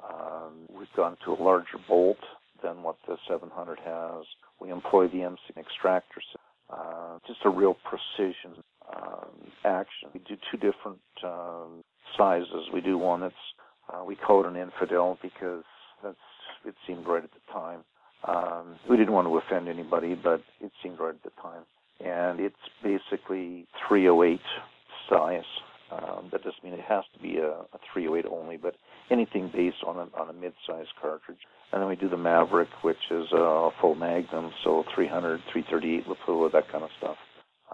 Um, we've gone to a larger bolt than what the seven hundred has. We employ the M C extractor. Uh, just a real precision um, action. We do two different um, sizes. We do one that's uh, we call it an infidel because That's, it seemed right at the time. Um, we didn't want to offend anybody, but it seemed right at the time. And it's basically three oh eight size. Um, that doesn't mean it has to be a, a three oh eight only, but anything based on a, on a mid-size cartridge. And then we do the Maverick, which is a full magnum, so three hundred, three thirty-eight Lapua, that kind of stuff.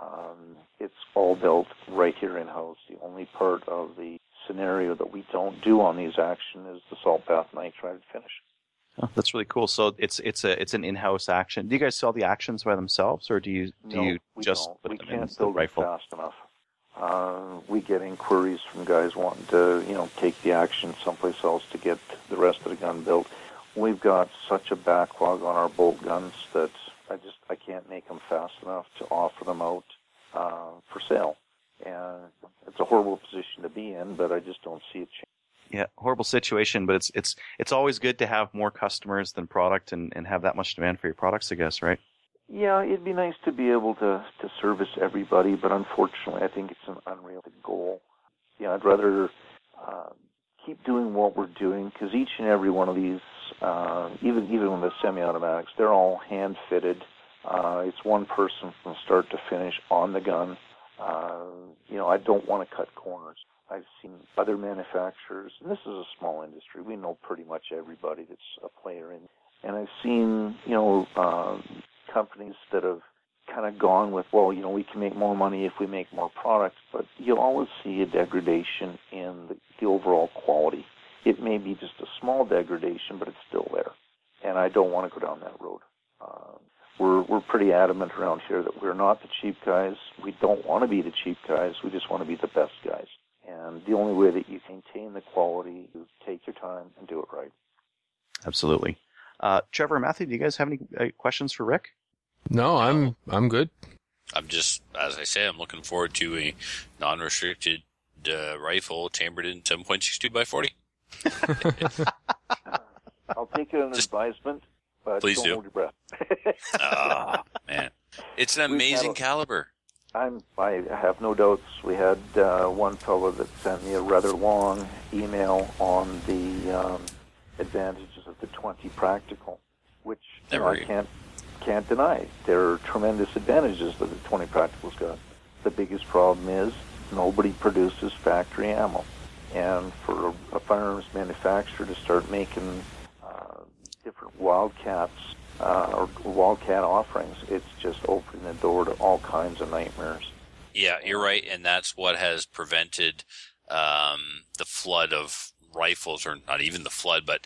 Um, it's all built right here in-house. The only part of the scenario that we don't do on these action is the salt bath nitride finish. Oh, that's really cool. So it's it's a it's an in-house action. Do you guys sell the actions by themselves, or do you do no, you just don't. put we them in as the rifle? We can't build it fast enough. Uh, we get inquiries from guys wanting to you know take the action someplace else to get the rest of the gun built. We've got such a backlog on our bolt guns that I just I can't make them fast enough to offer them out uh, for sale. And it's a horrible position to be in, but I just don't see it change. Yeah, horrible situation, but it's it's it's always good to have more customers than product and, and have that much demand for your products, I guess, right? Yeah, it'd be nice to be able to, to service everybody, but unfortunately I think it's an unrealistic goal. You know, I'd rather uh, keep doing what we're doing, because each and every one of these, uh, even, even with the semi-automatics, they're all hand-fitted. Uh, it's one person from start to finish on the gun. Uh, you know, I don't want to cut corners. I've seen other manufacturers, and this is a small industry. We know pretty much everybody that's a player in. And I've seen, you know, uh, companies that have kind of gone with, well, you know, we can make more money if we make more products, but you'll always see a degradation in the, the overall quality. It may be just a small degradation, but it's still there. And I don't want to go down that road. Uh, We're we're pretty adamant around here that we're not the cheap guys. We don't want to be the cheap guys. We just want to be the best guys. And the only way that you maintain the quality is take your time and do it right. Absolutely. Uh, Trevor and Matthew, do you guys have any uh, questions for Rick? No, I'm I'm good. I'm just, as I say, I'm looking forward to a non-restricted uh, rifle chambered in seven point six two by forty. I'll take Take it an Just advisement, but please don't do. hold your breath. Oh, man. It's an amazing a, caliber. I'm, I have no doubts. We had uh, one fellow that sent me a rather long email on the um, advantages of the twenty practical, which you know, I can't, can't deny. There are tremendous advantages that the twenty practical's got. The biggest problem is nobody produces factory ammo. And for a firearms manufacturer to start making uh, different wildcats uh, or wildcat offerings, it's just opening the door to all kinds of nightmares. Yeah, you're right, and that's what has prevented um, the flood of rifles, or not even the flood, but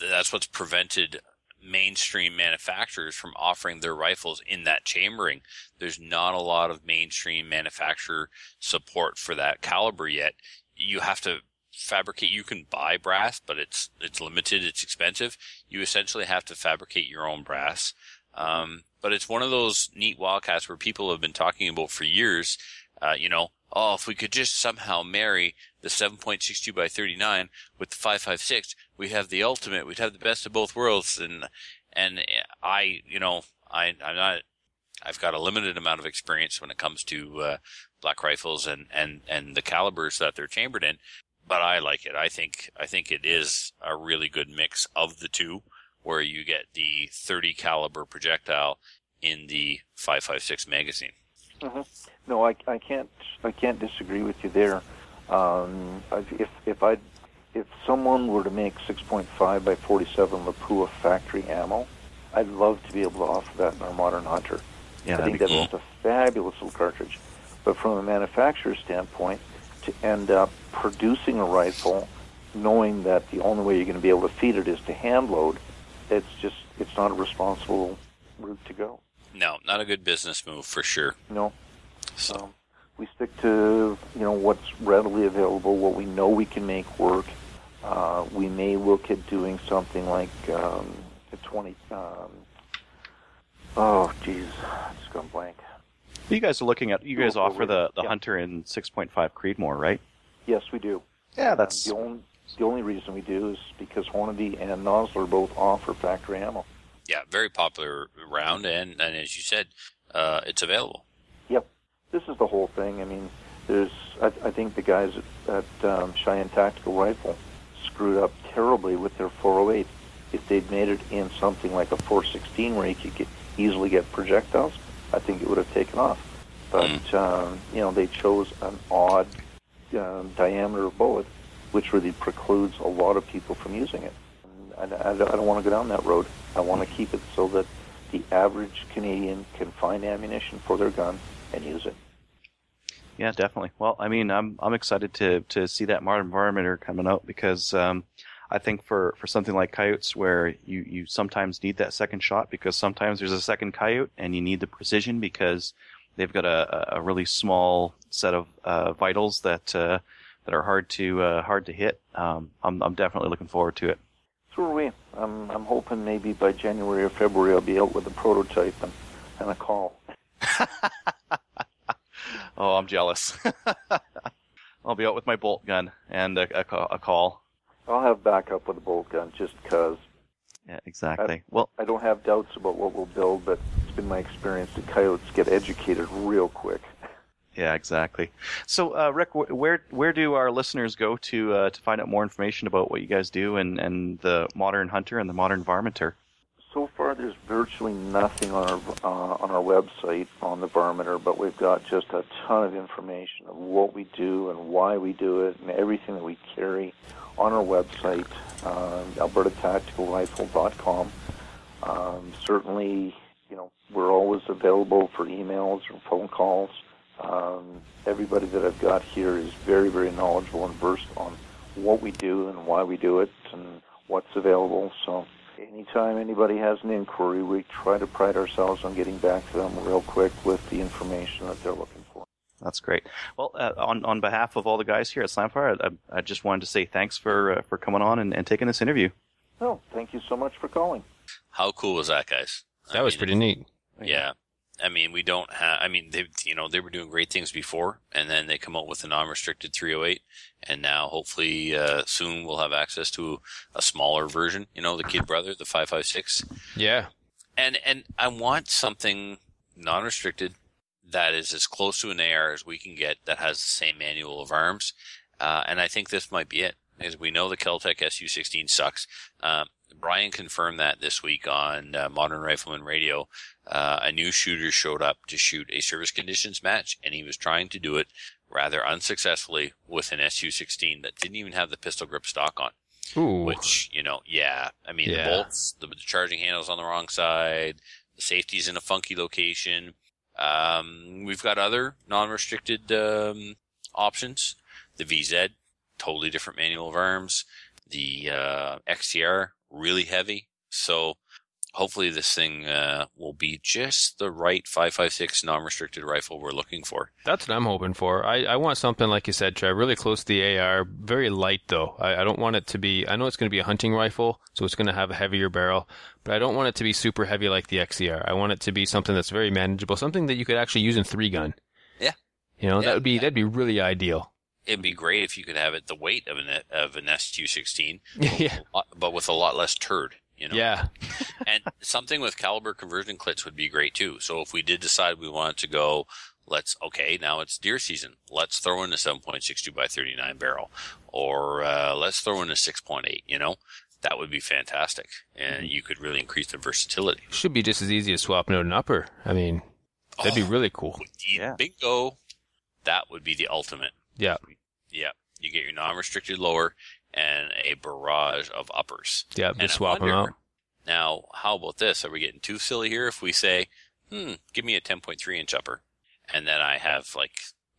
that's what's prevented mainstream manufacturers from offering their rifles in that chambering. There's not a lot of mainstream manufacturer support for that caliber yet. You have to fabricate. You can buy brass, but it's it's limited. It's expensive. You essentially have to fabricate your own brass. Um, but it's one of those neat wildcats where people have been talking about for years. Uh, you know, oh, if we could just somehow marry the seven point six two by thirty-nine with the five five six, we have the ultimate. We'd have the best of both worlds. And and I, you know, I I'm not. I've got a limited amount of experience when it comes to uh, black rifles and, and, and the calibers that they're chambered in, but I like it. I think I think it is a really good mix of the two, where you get the thirty caliber projectile in the five five six magazine. Mm-hmm. No, I, I can't I can't disagree with you there. Um, if if I if someone were to make six point five by forty-seven Lapua factory ammo, I'd love to be able to offer that in our modern hunter. Yeah, I think that's cool. A fabulous little cartridge. But from a manufacturer's standpoint, to end up producing a rifle, knowing that the only way you're going to be able to feed it is to hand load, it's just, it's not a responsible route to go. No, not a good business move for sure. No. So um, we stick to, you know, what's readily available, what we know we can make work. Uh, we may look at doing something like um, a twenty... Um, Oh, geez, I just gone blank. You guys are looking at, you guys oh, offer the, the yeah. Hunter in six point five Creedmoor, right? Yes, we do. Yeah, that's... Um, the, only, the only reason we do is because Hornady and Nosler both offer factory ammo. Yeah, very popular round, and, and as you said, uh, it's available. Yep. This is the whole thing. I mean, there's, I, I think the guys at, at um, Cheyenne Tactical Rifle screwed up terribly with their four oh eight. If they'd made it in something like a four sixteen where you could get easily get projectiles, I think it would have taken off. But, mm. um, you know, they chose an odd uh, diameter of bullet, which really precludes a lot of people from using it. And I, I, I don't want to go down that road. I want to keep it so that the average Canadian can find ammunition for their gun and use it. Yeah, definitely. Well, I mean, I'm I'm excited to, to see that modern varminter coming out because... Um, I think for, for something like coyotes where you, you sometimes need that second shot because sometimes there's a second coyote and you need the precision because they've got a, a really small set of uh, vitals that uh, that are hard to uh, hard to hit. Um, I'm I'm definitely looking forward to it. So are we. I'm I'm hoping maybe by January or February I'll be out with a prototype and, and a call. Oh, I'm jealous. I'll be out with my bolt gun and a, a, a call. I'll have backup with a bolt gun just because. Yeah, exactly. I, well, I don't have doubts about what we'll build, but it's been my experience that coyotes get educated real quick. Yeah, exactly. So, uh, Rick, where where do our listeners go to uh, to find out more information about what you guys do and, and the modern hunter and the modern varminter? So far, there's virtually nothing on our uh, on our website on the varminter, but we've got just a ton of information of what we do and why we do it and everything that we carry on our website, uh, alberta tactical rifle dot com. Um, certainly, you know, we're always available for emails or phone calls. Um, everybody that I've got here is very, very knowledgeable and versed on what we do and why we do it and what's available, so... Anytime anybody has an inquiry, we try to pride ourselves on getting back to them real quick with the information that they're looking for. That's great. Well, uh, on on behalf of all the guys here at Slamfire, I, I just wanted to say thanks for uh, for coming on and, and taking this interview. Oh, thank you so much for calling. How cool was that, guys? That I was mean, pretty neat. Yeah. I mean, we don't have, I mean, they, you know, they were doing great things before, and then they come out with a non-restricted three oh eight, and now hopefully, uh, soon we'll have access to a smaller version, you know, the kid brother, the five five six. Yeah. And, and I want something non-restricted that is as close to an A R as we can get that has the same manual of arms. Uh, and I think this might be it, as we know the Kel-Tec S U sixteen sucks. Um, Brian confirmed that this week on uh, Modern Rifleman Radio. Uh, a new shooter showed up to shoot a service conditions match, and he was trying to do it rather unsuccessfully with an S U sixteen that didn't even have the pistol grip stock on. Ooh. Which, you know, yeah. I mean, yeah. the bolts, the, the charging handle's on the wrong side, the safety's in a funky location. Um, we've got other non-restricted um, options. The V Z, totally different manual of arms. The uh, X T R, really heavy. So hopefully this thing uh, will be just the right five five six non-restricted rifle we're looking for. That's what I'm hoping for. I, I want something, like you said, Trev, really close to the A R, very light though. I, I don't want it to be, I know it's going to be a hunting rifle, so it's going to have a heavier barrel, but I don't want it to be super heavy like the X C R. I want it to be something that's very manageable, something that you could actually use in three-gun. Yeah. You know, yeah, that would be, yeah. that'd be really ideal. It'd be great if you could have it the weight of an of an S U sixteen, but, yeah. but with a lot less turd, you know. Yeah. And something with caliber conversion clits would be great too. So if we did decide we wanted to go, let's okay, now it's deer season. Let's throw in a seven point six two by thirty-nine barrel, or uh, let's throw in a six point eight. You know, that would be fantastic, and you could really increase the versatility. Should be just as easy as swapping out an upper. I mean, that'd oh, be really cool. Yeah. Bingo. That would be the ultimate. Yeah. Yeah. You get your non-restricted lower and a barrage of uppers. Yeah, just swap them out. Now, how about this? Are we getting too silly here if we say, hmm, give me a ten point three inch upper, and then I have like...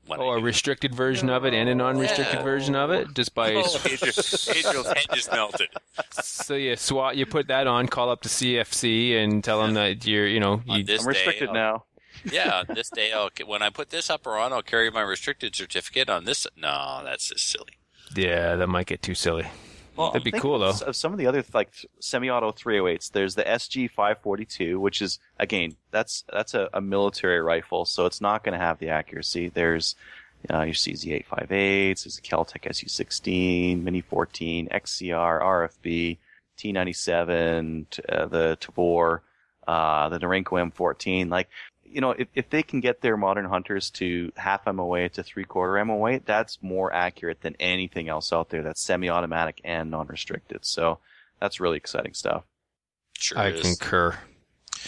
Oh, I a restricted it. version of it and a non-restricted yeah. version of it? Just by... Oh, Adriel's head just melted. So you swat, you put that on, call up the C F C and tell yeah. them that you're, you know... You, I'm restricted day, now. Yeah, on this day, I'll, when I put this upper on, I'll carry my restricted certificate on this. No, that's just silly. Yeah, that might get too silly. Well, that'd be cool, though. Of some of the other like semi-auto three oh eights, there's the S G five forty-two, which is, again, that's that's a, a military rifle, so it's not going to have the accuracy. There's uh, your C Z eight fifty-eights, there's the Kel-Tec S U sixteen, Mini fourteen, X C R, R F B, T ninety-seven, t- uh, the Tabor, uh, the Norenco M fourteen, like... You know, if, if they can get their modern hunters to half M O A to three-quarter M O A, that's more accurate than anything else out there that's semi-automatic and non-restricted. So that's really exciting stuff. Sure I is. concur.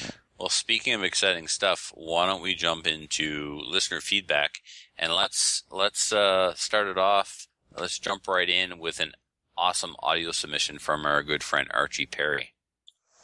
Yeah. Well, speaking of exciting stuff, why don't we jump into listener feedback? And let's let's uh, start it off. Let's jump right in with an awesome audio submission from our good friend Archie Perry.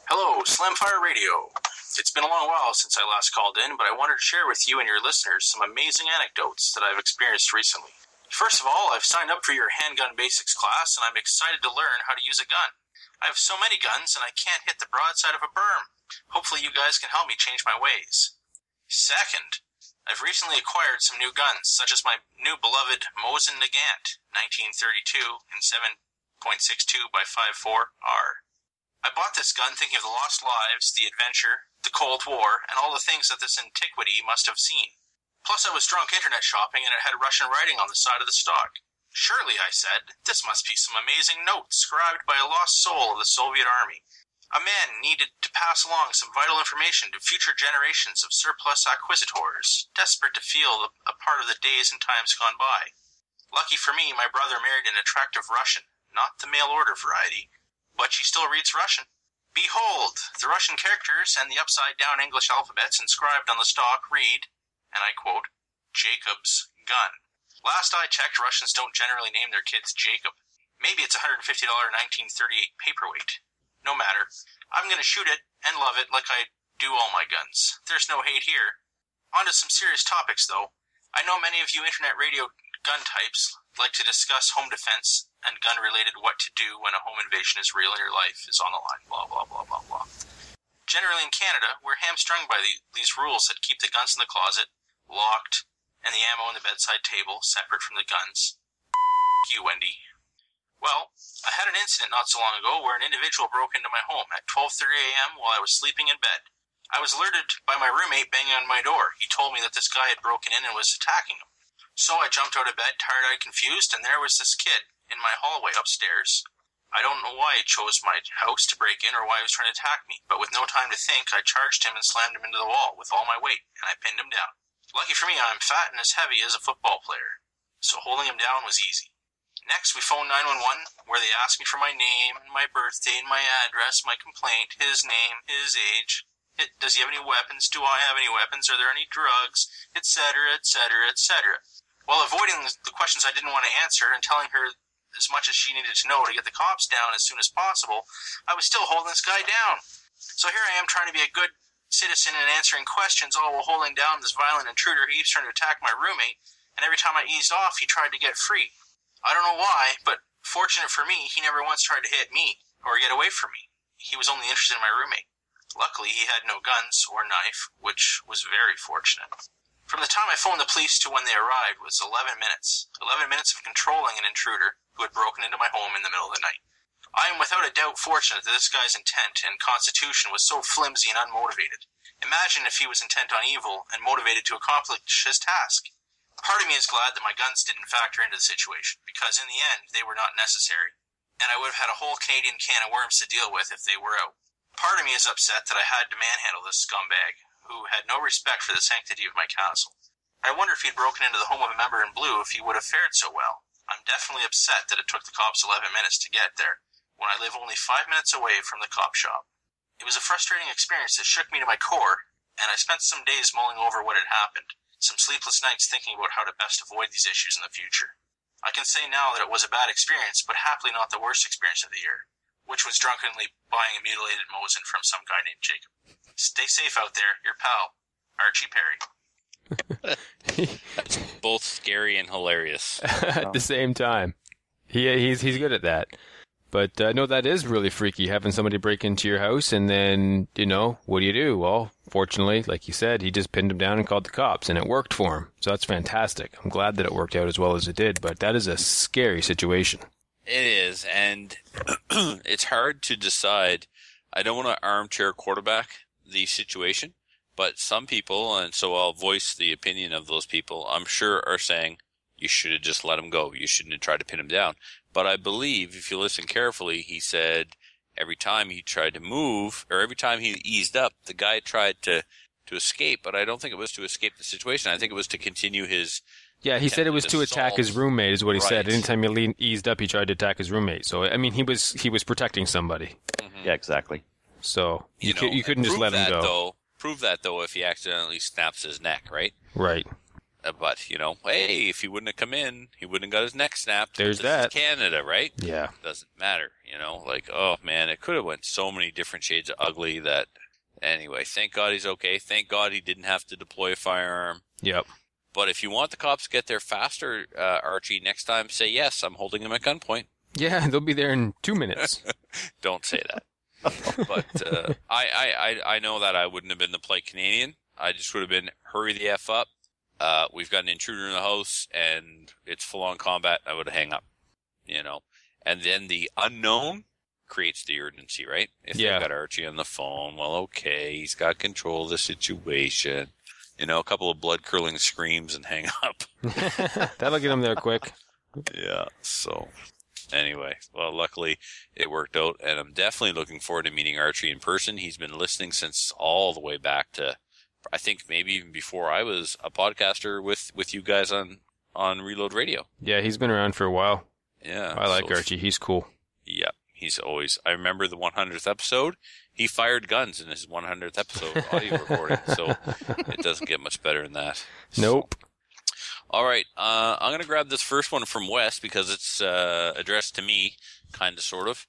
Hello, Slam Fire Radio. It's been a long while since I last called in, but I wanted to share with you and your listeners some amazing anecdotes that I've experienced recently. First of all, I've signed up for your handgun basics class, and I'm excited to learn how to use a gun. I have so many guns, and I can't hit the broadside of a berm. Hopefully you guys can help me change my ways. Second, I've recently acquired some new guns, such as my new beloved Mosin Nagant nineteen thirty-two and seven point six two by fifty-four R. I bought this gun thinking of the lost lives, the adventure, the Cold War, and all the things that this antiquity must have seen. Plus, I was drunk internet shopping, and it had Russian writing on the side of the stock. Surely, I said, this must be some amazing note scribed by a lost soul of the Soviet Army. A man needed to pass along some vital information to future generations of surplus acquisitors, desperate to feel a part of the days and times gone by. Lucky for me, my brother married an attractive Russian, not the mail-order variety, but she still reads Russian. Behold, the Russian characters and the upside-down English alphabets inscribed on the stock read, and I quote, Jacob's gun. Last I checked, Russians don't generally name their kids Jacob. Maybe it's a one hundred fifty dollars nineteen thirty-eight paperweight. No matter. I'm going to shoot it and love it like I do all my guns. There's no hate here. On to some serious topics, though. I know many of you internet radio gun types like to discuss home defense and gun-related what to do when a home invasion is real and your life is on the line, blah, blah, blah, blah, blah. Generally in Canada, we're hamstrung by the, these rules that keep the guns in the closet, locked, and the ammo on the bedside table separate from the guns. F*** you, Wendy. Well, I had an incident not so long ago where an individual broke into my home at twelve thirty a.m. while I was sleeping in bed. I was alerted by my roommate banging on my door. He told me that this guy had broken in and was attacking him. So I jumped out of bed, tired-eyed, confused, and there was this kid in my hallway upstairs. I don't know why he chose my house to break in or why he was trying to attack me, but with no time to think, I charged him and slammed him into the wall with all my weight, and I pinned him down. Lucky for me, I'm fat and as heavy as a football player, so holding him down was easy. Next, we phoned nine one one, where they asked me for my name, my birthday, and my address, my complaint, his name, his age. It, does he have any weapons? Do I have any weapons? Are there any drugs? Etc., etc., et cetera. While avoiding the questions I didn't want to answer and telling her as much as she needed to know to get the cops down as soon as possible, I was still holding this guy down. So here I am trying to be a good citizen and answering questions, all while holding down this violent intruder who keeps trying to attack my roommate, and every time I eased off, he tried to get free. I don't know why, but fortunate for me, he never once tried to hit me or get away from me. He was only interested in my roommate. Luckily, he had no guns or knife, which was very fortunate. From the time I phoned the police to when they arrived was eleven minutes. eleven minutes of controlling an intruder who had broken into my home in the middle of the night. I am without a doubt fortunate that this guy's intent and constitution was so flimsy and unmotivated. Imagine if he was intent on evil and motivated to accomplish his task. Part of me is glad that my guns didn't factor into the situation, because in the end, they were not necessary, and I would have had a whole Canadian can of worms to deal with if they were out. Part of me is upset that I had to manhandle this scumbag, who had no respect for the sanctity of my castle. I wonder if he'd broken into the home of a member in blue if he would have fared so well. I'm definitely upset that it took the cops eleven minutes to get there, when I live only five minutes away from the cop shop. It was a frustrating experience that shook me to my core, and I spent some days mulling over what had happened. Some sleepless nights thinking about how to best avoid these issues in the future. I can say now that it was a bad experience, but happily not the worst experience of the year, which was drunkenly buying a mutilated Mosin from some guy named Jacob. Stay safe out there, your pal, Archie Perry. That's both scary and hilarious. At the same time. He, he's, he's good at that. But uh, no, that is really freaky, having somebody break into your house, and then, you know, what do you do? Well, fortunately, like you said, he just pinned him down and called the cops, and it worked for him. So that's fantastic. I'm glad that it worked out as well as it did, but that is a scary situation. It is, and it's hard to decide. I don't want to armchair quarterback the situation, but some people, and so I'll voice the opinion of those people, I'm sure are saying, you should have just let him go. You shouldn't have tried to pin him down. But I believe, if you listen carefully, he said every time he tried to move, or every time he eased up, the guy tried to, to escape. But I don't think it was to escape the situation. I think it was to continue his... Yeah, he said it was to assault. Attack his roommate, is what he right. said. Anytime he eased up, he tried to attack his roommate. So, I mean, he was he was protecting somebody. Mm-hmm. Yeah, exactly. So, you, you, know, c- you couldn't just let him go. Though, prove that, though, if he accidentally snaps his neck, right? Right. But, you know, hey, if he wouldn't have come in, he wouldn't have got his neck snapped. There's this that. Is Canada, right? Yeah. Doesn't matter, you know. Like, oh, man, it could have went so many different shades of ugly that, anyway, thank God he's okay. Thank God he didn't have to deploy a firearm. Yep. But if you want the cops to get there faster, uh, Archie, next time say, yes, I'm holding him at gunpoint. Yeah, they'll be there in two minutes. Don't say that. But uh, I, I, I know that I wouldn't have been the polite Canadian. I just would have been, hurry the F up. Uh, we've got an intruder in the house, and it's full-on combat, I would hang up, you know. And then the unknown creates the urgency, right? If yeah. they've got Archie on the phone, well, okay, he's got control of the situation. You know, a couple of blood-curling screams and hang up. That'll get him there quick. Yeah, so anyway, well, luckily it worked out, and I'm definitely looking forward to meeting Archie in person. He's been listening since all the way back to... I think maybe even before I was a podcaster with, with you guys on, on Reload Radio. Yeah, he's been around for a while. Yeah. I like so Archie. He's cool. Yeah, he's always... I remember the one hundredth episode. He fired guns in his one hundredth episode audio recording, so it doesn't get much better than that. Nope. So, all right, uh, I'm going to grab this first one from Wes because it's uh, addressed to me, kind of, sort of.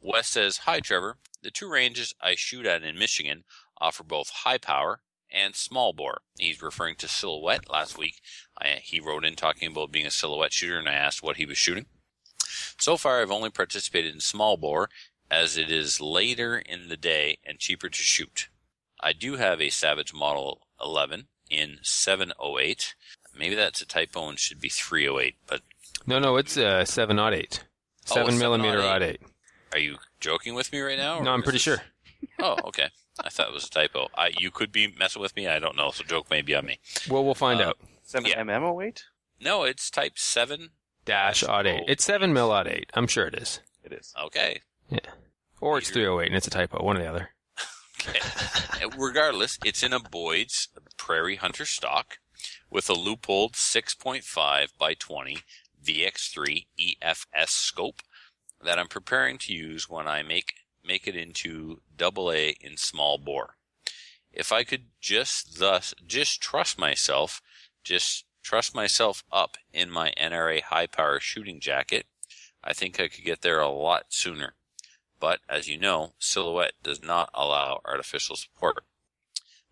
Wes says, hi, Trevor. The two ranges I shoot at in Michigan offer both high power and small bore. He's referring to silhouette. Last week, I, he wrote in talking about being a silhouette shooter, and I asked what he was shooting. So far, I've only participated in small bore, as it is later in the day and cheaper to shoot. I do have a Savage Model eleven in seven oh eight. Maybe that's a typo and should be three oh eight, but... No, no, it's uh, seven oh eight. seven millimeter oh eight. Are you joking with me right now? No, I'm pretty sure. Oh, okay. I thought it was a typo. I, you could be messing with me. I don't know. So joke may be on me. Well, we'll find uh, out. seven millimeter oh eight? Yeah. No, it's type seven. Dash odd eight. It's seven mil odd eight. I'm sure it is. It is. Okay. Yeah. Or it's three oh eight and it's a typo. One or the other. Okay. Regardless, it's in a Boyd's Prairie Hunter stock with a Leupold six point five by twenty V X three E F S scope that I'm preparing to use when I make make it into double A in small bore. If I could just thus just trust myself, just trust myself up in my N R A high power shooting jacket, I think I could get there a lot sooner. But as you know, silhouette does not allow artificial support.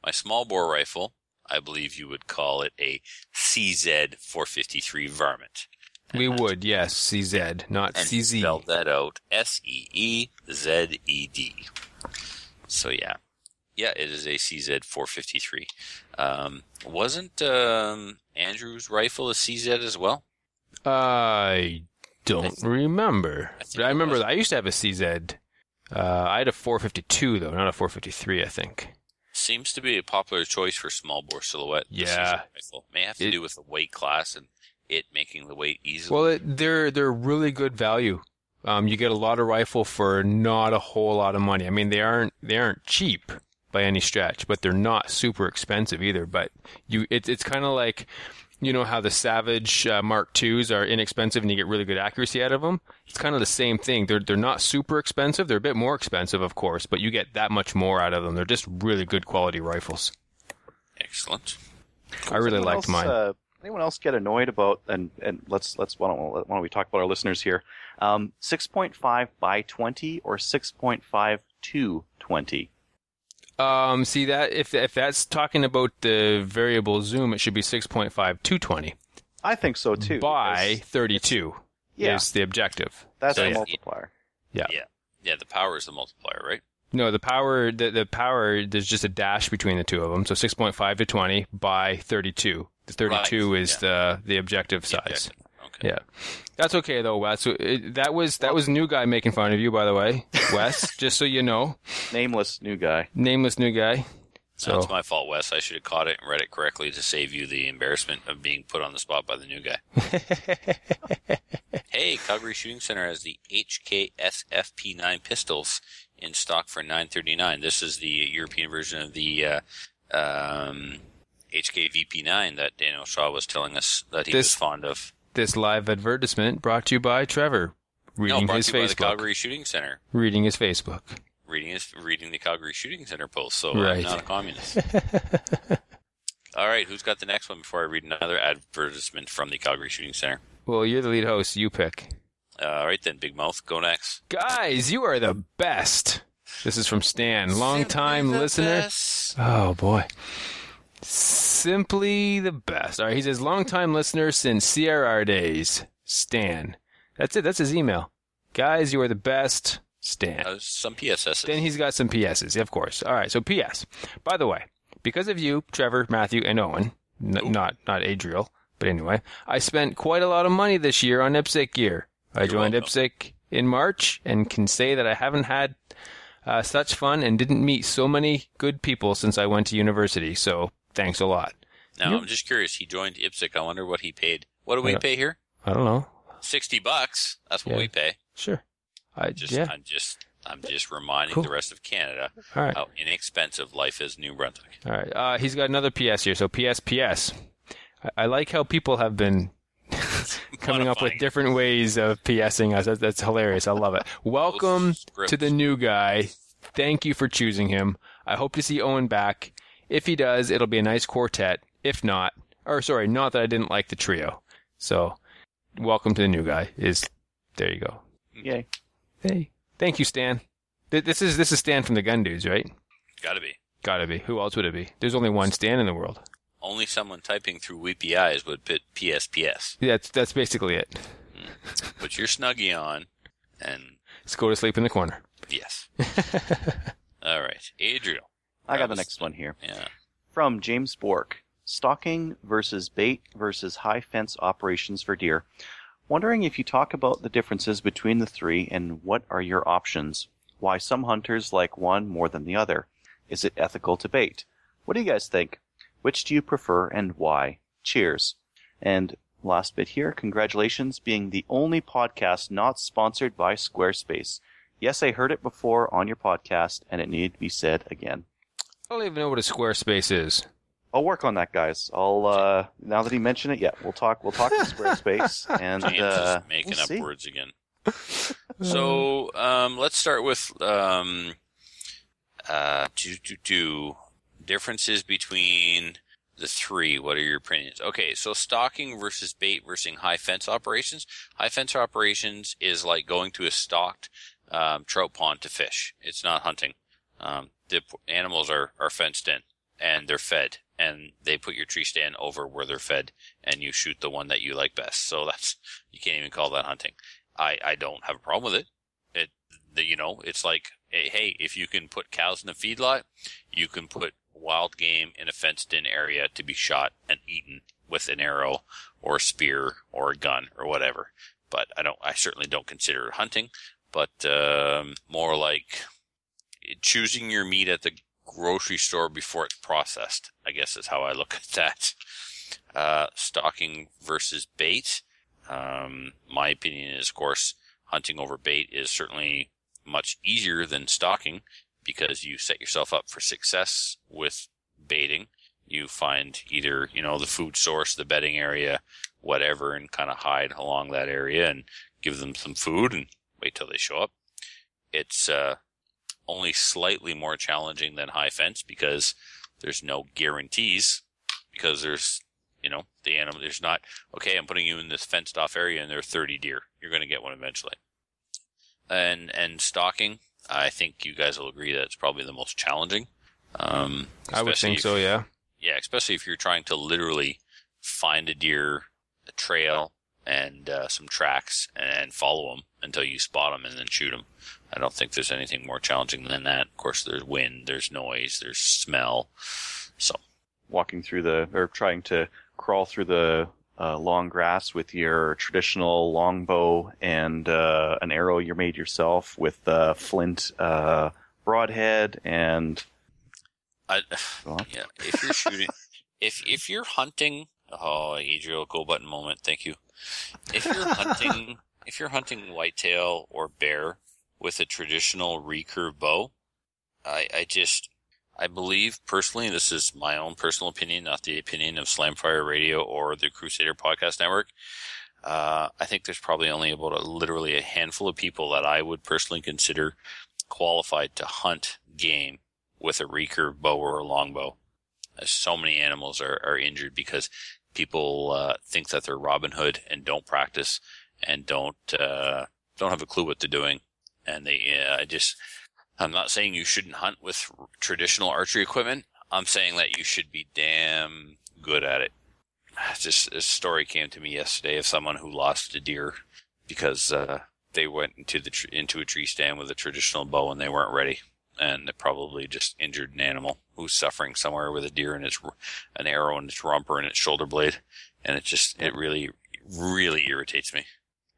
My small bore rifle, I believe you would call it a C Z four fifty-three varmint. And we would, yes, C Z, not and C Z. And spelled that out, S E E Z E D. So, yeah. Yeah, it is a C Z four fifty-three. Um, wasn't um, Andrew's rifle a C Z as well? I don't I th- remember. I, but I remember that I used to have a C Z. Uh, I had a four fifty-two, though, not a four fifty-three, I think. Seems to be a popular choice for small bore silhouette. Yeah. Rifle. May have to it, do with the weight class and it making the weight easily. Well, it, they're they're really good value. Um, you get a lot of rifle for not a whole lot of money. I mean, they aren't they aren't cheap by any stretch, but they're not super expensive either. But you, it, it's kind of like, you know how the Savage uh, Mark twos are inexpensive and you get really good accuracy out of them. It's kind of the same thing. They're they're not super expensive. They're a bit more expensive, of course, but you get that much more out of them. They're just really good quality rifles. Excellent. I really Someone liked else, mine. Uh... Anyone else get annoyed about, and, and let's, let's, why don't, why don't we talk about our listeners here? Um, six point five by twenty or six point five to twenty? Um, see that, if, if that's talking about the variable zoom, it should be six point five to twenty. I think so too. By thirty-two yeah. is the objective. That's so, the yeah. multiplier. Yeah. Yeah. Yeah. The power is the multiplier, right? No, the power, the, the power, there's just a dash between the two of them. So six point five to twenty by thirty-two. thirty-two right. is yeah. the the objective size. The objective. Okay. Yeah, that's okay though, Wes. It, that was that was new guy making fun of you, by the way, Wes. Just so you know, nameless new guy. Nameless new guy. So that's no, my fault, Wes. I should have caught it and read it correctly to save you the embarrassment of being put on the spot by the new guy. Hey, Calgary Shooting Center has the H K S F P nine pistols in stock for nine thirty-nine. This is the European version of the. Uh, um, H K V P nine that Daniel Shaw was telling us that he this, was fond of. This live advertisement brought to you by Trevor. Reading no, brought his to you Facebook. By the Calgary Shooting Center. Reading his Facebook. Reading his reading the Calgary Shooting Center post, so right. I'm not a communist. All right, who's got the next one before I read another advertisement from the Calgary Shooting Center? Well, you're the lead host. You pick. Uh, all right then, Big Mouth, go next. Guys, you are the best. This is from Stan, long-time listener. Best. Oh, boy. Simply the best. All right, he says, long-time listener since C R R days, Stan. That's it. That's his email. Guys, you are the best, Stan. Uh, some P S S's. Then he's got some P S's, of course. All right, so P S. By the way, because of you, Trevor, Matthew, and Owen, n- not not Adriel, but anyway, I spent quite a lot of money this year on I P S C gear. I You're joined welcome. I P S C in March and can say that I haven't had uh, such fun and didn't meet so many good people since I went to university, so... Thanks a lot. Now, yep. I'm just curious. He joined I P S C. I wonder what he paid. What do we pay here? I don't know. sixty bucks. That's what yeah. we pay. Sure. I just, yeah. I'm just, I'm just reminding cool. the rest of Canada right. how inexpensive life is in New Brunswick. All right. Uh, he's got another P S here. So P S P S. I, I like how people have been coming up with different ways of PSing us. That's, that's hilarious. I love it. Welcome to the new guy. Thank you for choosing him. I hope to see Owen back. If he does, it'll be a nice quartet. If not, or sorry, not that I didn't like the trio. So, welcome to the new guy. Is there you go. Yay. Hey. Thank you, Stan. Th- this is this is Stan from the Gun Dudes, right? Gotta be. Gotta be. Who else would it be? There's only one Stan in the world. Only someone typing through weepy eyes would put P S P S. Yeah, that's, that's basically it. Mm. Put your Snuggie on and... Let's go to sleep in the corner. Yes. All right. Adriel. I got the next one here. Yeah. From James Bork. Stalking versus bait versus high fence operations for deer. Wondering if you talk about the differences between the three and what are your options? Why some hunters like one more than the other? Is it ethical to bait? What do you guys think? Which do you prefer and why? Cheers. And last bit here, congratulations being the only podcast not sponsored by Squarespace. Yes, I heard it before on your podcast, and it needed to be said again. I don't even know what a Squarespace is. I'll work on that, guys. I'll uh, now that he mentioned it, yeah, we'll talk. We'll talk to Squarespace, and James uh, is making we'll up see. words again. So um, let's start with um, uh, two, two, two differences between the three. What are your opinions? Okay, so stalking versus bait versus high fence operations. High fence operations is like going to a stocked um, trout pond to fish. It's not hunting. Um, the animals are, are fenced in and they're fed, and they put your tree stand over where they're fed, and you shoot the one that you like best. So that's, you can't even call that hunting. I, I don't have a problem with it. It, the, you know, it's like, hey, if you can put cows in a feedlot, you can put wild game in a fenced in area to be shot and eaten with an arrow or a spear or a gun or whatever. But I don't, I certainly don't consider it hunting, but, um, more like, choosing your meat at the grocery store before it's processed, I guess is how I look at that. Uh, stalking versus bait. Um, my opinion is, of course, hunting over bait is certainly much easier than stalking because you set yourself up for success with baiting. You find either, you know, the food source, the bedding area, whatever, and kind of hide along that area and give them some food and wait till they show up. It's, uh, only slightly more challenging than high fence because there's no guarantees, because there's, you know, the animal, there's not, okay, I'm putting you in this fenced off area and there are thirty deer. You're going to get one eventually. And, and stalking, I think you guys will agree that it's probably the most challenging. Um, I would think if, so, yeah. Yeah, especially if you're trying to literally find a deer, a trail, and uh, some tracks and follow them until you spot them and then shoot them. I don't think there's anything more challenging than that. Of course, there's wind, there's noise, there's smell. So, walking through the, or trying to crawl through the uh, long grass with your traditional longbow and uh, an arrow you made yourself with uh, flint uh, broadhead and. I, yeah, if you're shooting, if if you're hunting, oh, Adriel, go button moment, thank you. If you're hunting, if you're hunting whitetail or bear with a traditional recurve bow, I, I just, I believe personally, this is my own personal opinion, not the opinion of Slamfire Radio or the Crusader Podcast Network. Uh, I think there's probably only about a, literally a handful of people that I would personally consider qualified to hunt game with a recurve bow or a longbow. So many animals are, are injured because people uh, think that they're Robin Hood and don't practice and don't uh, don't have a clue what they're doing. And they, uh, just, I'm not saying you shouldn't hunt with r- traditional archery equipment. I'm saying that you should be damn good at it. Just a story came to me yesterday of someone who lost a deer because uh, they went into the tr- into a tree stand with a traditional bow and they weren't ready, and they probably just injured an animal who's suffering somewhere with a deer and its r- an arrow in its rump or in its shoulder blade, and it just it really really irritates me.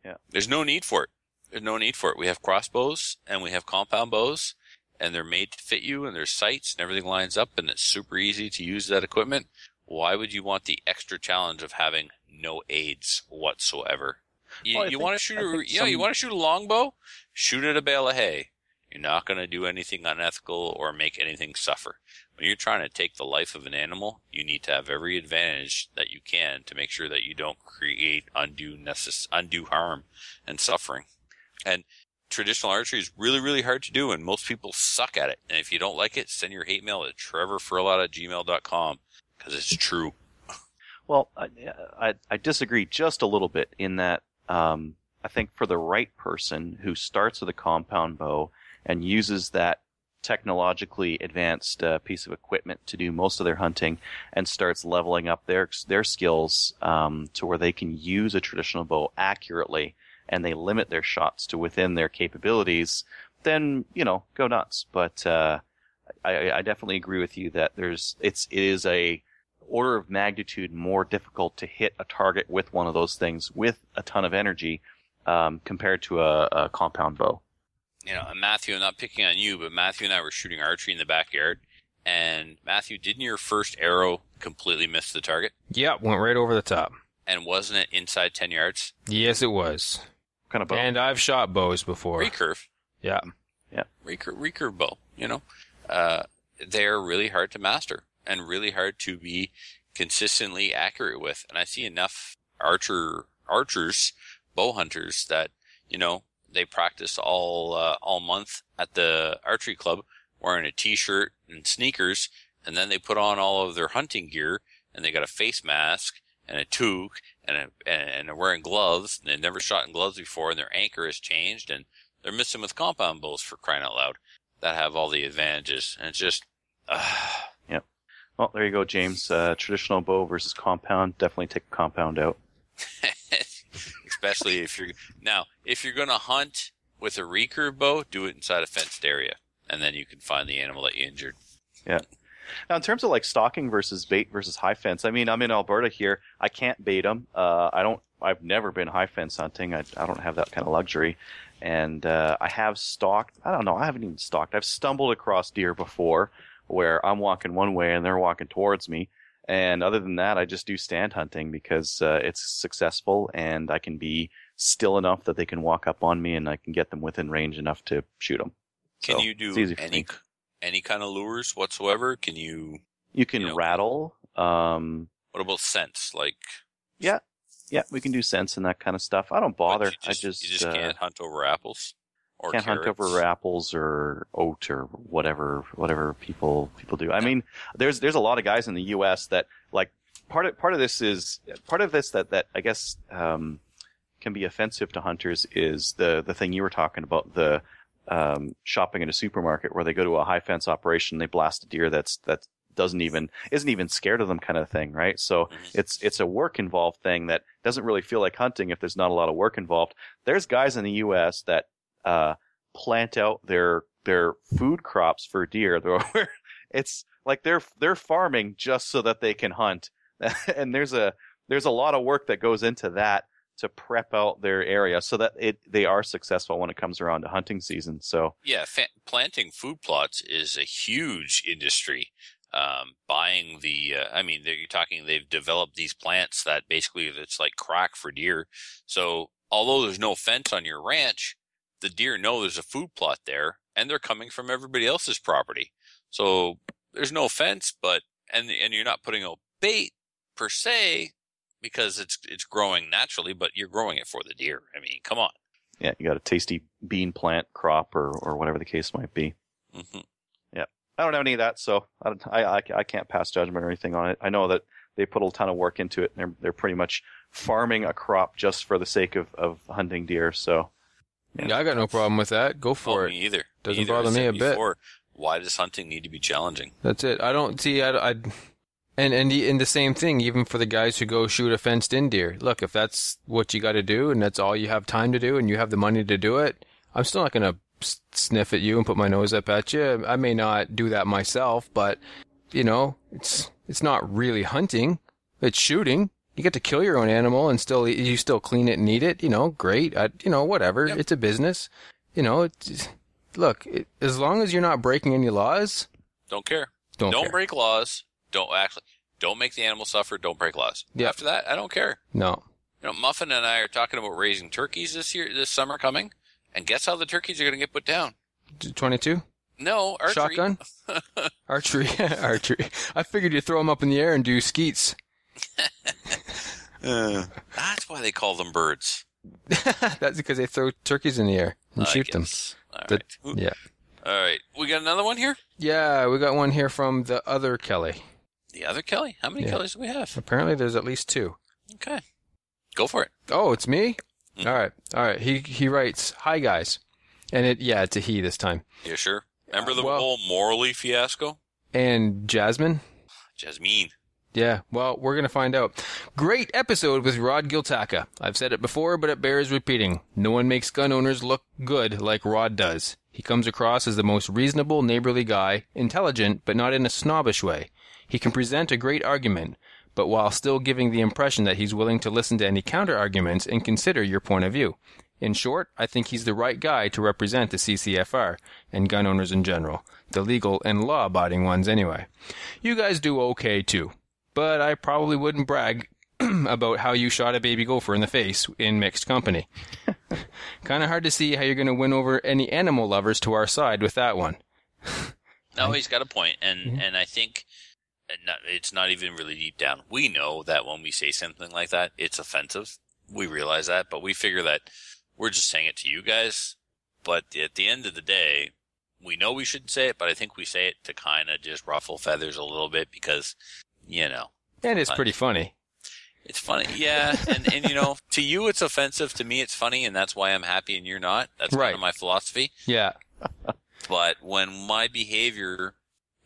Yeah, there's no need for it. There's no need for it. We have crossbows and we have compound bows, and they're made to fit you, and there's sights and everything lines up, and it's super easy to use that equipment. Why would you want the extra challenge of having no aids whatsoever? You, well, you want to shoot a, you some... know, you want to shoot a longbow? Shoot at a bale of hay. You're not going to do anything unethical or make anything suffer. When you're trying to take the life of an animal, you need to have every advantage that you can to make sure that you don't create undue necess- undue harm and suffering. And traditional archery is really, really hard to do, and most people suck at it. And if you don't like it, send your hate mail to trevor furlott at gmail dot com, because it's true. Well, I, I, I disagree just a little bit in that um, I think for the right person who starts with a compound bow and uses that technologically advanced uh, piece of equipment to do most of their hunting and starts leveling up their, their skills um, to where they can use a traditional bow accurately, and they limit their shots to within their capabilities, then, you know, go nuts. But uh, I, I definitely agree with you that there's it's it is a order of magnitude more difficult to hit a target with one of those things with a ton of energy um, compared to a, a compound bow. You know, and Matthew, I'm not picking on you, but Matthew and I were shooting archery in the backyard, And Matthew, didn't your first arrow completely miss the target? Yeah, went right over the top. And wasn't it inside ten yards? Yes, it was. What kind of bow? And I've shot bows before. Recurve. Yeah. Yeah. Recurve, recurve bow, you know. Uh, they're really hard to master and really hard to be consistently accurate with. And I see enough archer, archers, bow hunters that, you know, they practice all, uh, all month at the archery club wearing a t-shirt and sneakers, and then they put on all of their hunting gear, and they got a face mask and a toque, and a, and they're wearing gloves, and they've never shot in gloves before, and their anchor has changed, and they're missing with compound bows, for crying out loud, that have all the advantages. And it's just, uh... Yep. Well, there you go, James. Uh, traditional bow versus compound. Definitely take compound out. Especially if you're... Now, if you're going to hunt with a recurve bow, do it inside a fenced area, and then you can find the animal that you injured. Yeah. Now, in terms of like stalking versus bait versus high fence, I mean, I'm in Alberta here. I can't bait them. Uh, I don't. I've never been high fence hunting. I, I don't have that kind of luxury. And uh, I have stalked. I don't know. I haven't even stalked. I've stumbled across deer before, where I'm walking one way and they're walking towards me. And other than that, I just do stand hunting because uh, it's successful, and I can be still enough that they can walk up on me, and I can get them within range enough to shoot them. Can so, you do any? Any kind of lures whatsoever? Can you... You can you know, rattle. Um, what about sense? Like... Yeah. Yeah, we can do sense and that kind of stuff. I don't bother. Just, I just... You just uh, can't hunt over apples? Or can't carrots. Hunt over apples or oat or whatever whatever people people do. I yeah. mean, there's there's a lot of guys in the U S that, like, part of, part of this is... Part of this that, that I guess, um, can be offensive to hunters is the, the thing you were talking about, the... Um, shopping in a supermarket where they go to a high fence operation, they blast a deer that's that doesn't even isn't even scared of them, kind of thing, right? So it's it's a work involved thing that doesn't really feel like hunting if there's not a lot of work involved. There's guys in the U S that uh, plant out their their food crops for deer. It's like they're they're farming just so that they can hunt, and there's a there's a lot of work that goes into that to prep out their area so that it they are successful when it comes around to hunting season. So yeah, fa- planting food plots is a huge industry. Um, buying the, uh, I mean, you're talking they've developed these plants that basically it's like crack for deer. So although there's no fence on your ranch, the deer know there's a food plot there, and they're coming from everybody else's property. So there's no fence, but and and you're not putting out bait per se, because it's it's growing naturally, but you're growing it for the deer. I mean, come on. Yeah, you got a tasty bean plant crop or, or whatever the case might be. Mm-hmm. Yeah, I don't have any of that, so I, don't, I, I, I can't pass judgment or anything on it. I know that they put a ton of work into it, and they're, they're pretty much farming a crop just for the sake of, of hunting deer. So yeah. yeah, I got no problem with that. Go for oh, it. Me either. Doesn't me either. bother me a before, bit. Why does hunting need to be challenging? That's it. I don't see... I... I And and the, and the same thing, even for the guys who go shoot a fenced-in deer. Look, if that's what you got to do, and that's all you have time to do, and you have the money to do it, I'm still not going to sniff at you and put my nose up at you. I may not do that myself, but, you know, it's it's not really hunting. It's shooting. You get to kill your own animal, and still you still clean it and eat it. You know, great. I, you know, whatever. Yep. It's a business. You know, it's, look, it, as long as you're not breaking any laws. Don't care. Don't, don't care. break laws. Don't actually, don't make the animal suffer. Don't break laws. Yep. After that, I don't care. No. You know, Muffin and I are talking about raising turkeys this year, this summer coming, and guess how the turkeys are going to get put down? twenty-two? No, archery. Shotgun? Archery. Archery. I figured you'd throw them up in the air and do skeets. uh, that's why they call them birds. That's because they throw turkeys in the air and I shoot guess. them. All the, right. Yeah. All right. We got another one here? Yeah, we got one here from the other Kelly. The other Kelly? How many yeah. Kellys do we have? Apparently there's at least two. Okay. Go for it. Oh, it's me? Mm. All right. All right. He he writes, "Hi, guys." And it yeah, it's a he this time. Yeah, sure. Remember the well, whole Morley fiasco? And Jasmine? Jasmine. Yeah. Well, we're going to find out. Great episode with Rod Giltaka. I've said it before, but it bears repeating. No one makes gun owners look good like Rod does. He comes across as the most reasonable, neighborly guy, intelligent, but not in a snobbish way. He can present a great argument, but while still giving the impression that he's willing to listen to any counter-arguments and consider your point of view. In short, I think he's the right guy to represent the C C F R, and gun owners in general. The legal and law-abiding ones, anyway. You guys do okay, too. But I probably wouldn't brag about how you shot a baby gopher in the face in mixed company. Kind of hard to see how you're going to win over any animal lovers to our side with that one. No, he's got a point, and, mm-hmm. and I think it's not even really deep down. We know that when we say something like that, it's offensive. We realize that, but we figure that we're just saying it to you guys. But at the end of the day, we know we shouldn't say it, but I think we say it to kind of just ruffle feathers a little bit because, you know. That is pretty funny. It's funny, yeah, and, and you know, to you it's offensive, to me it's funny, and that's why I'm happy and you're not. That's right. Kind of my philosophy. Yeah. But when my behavior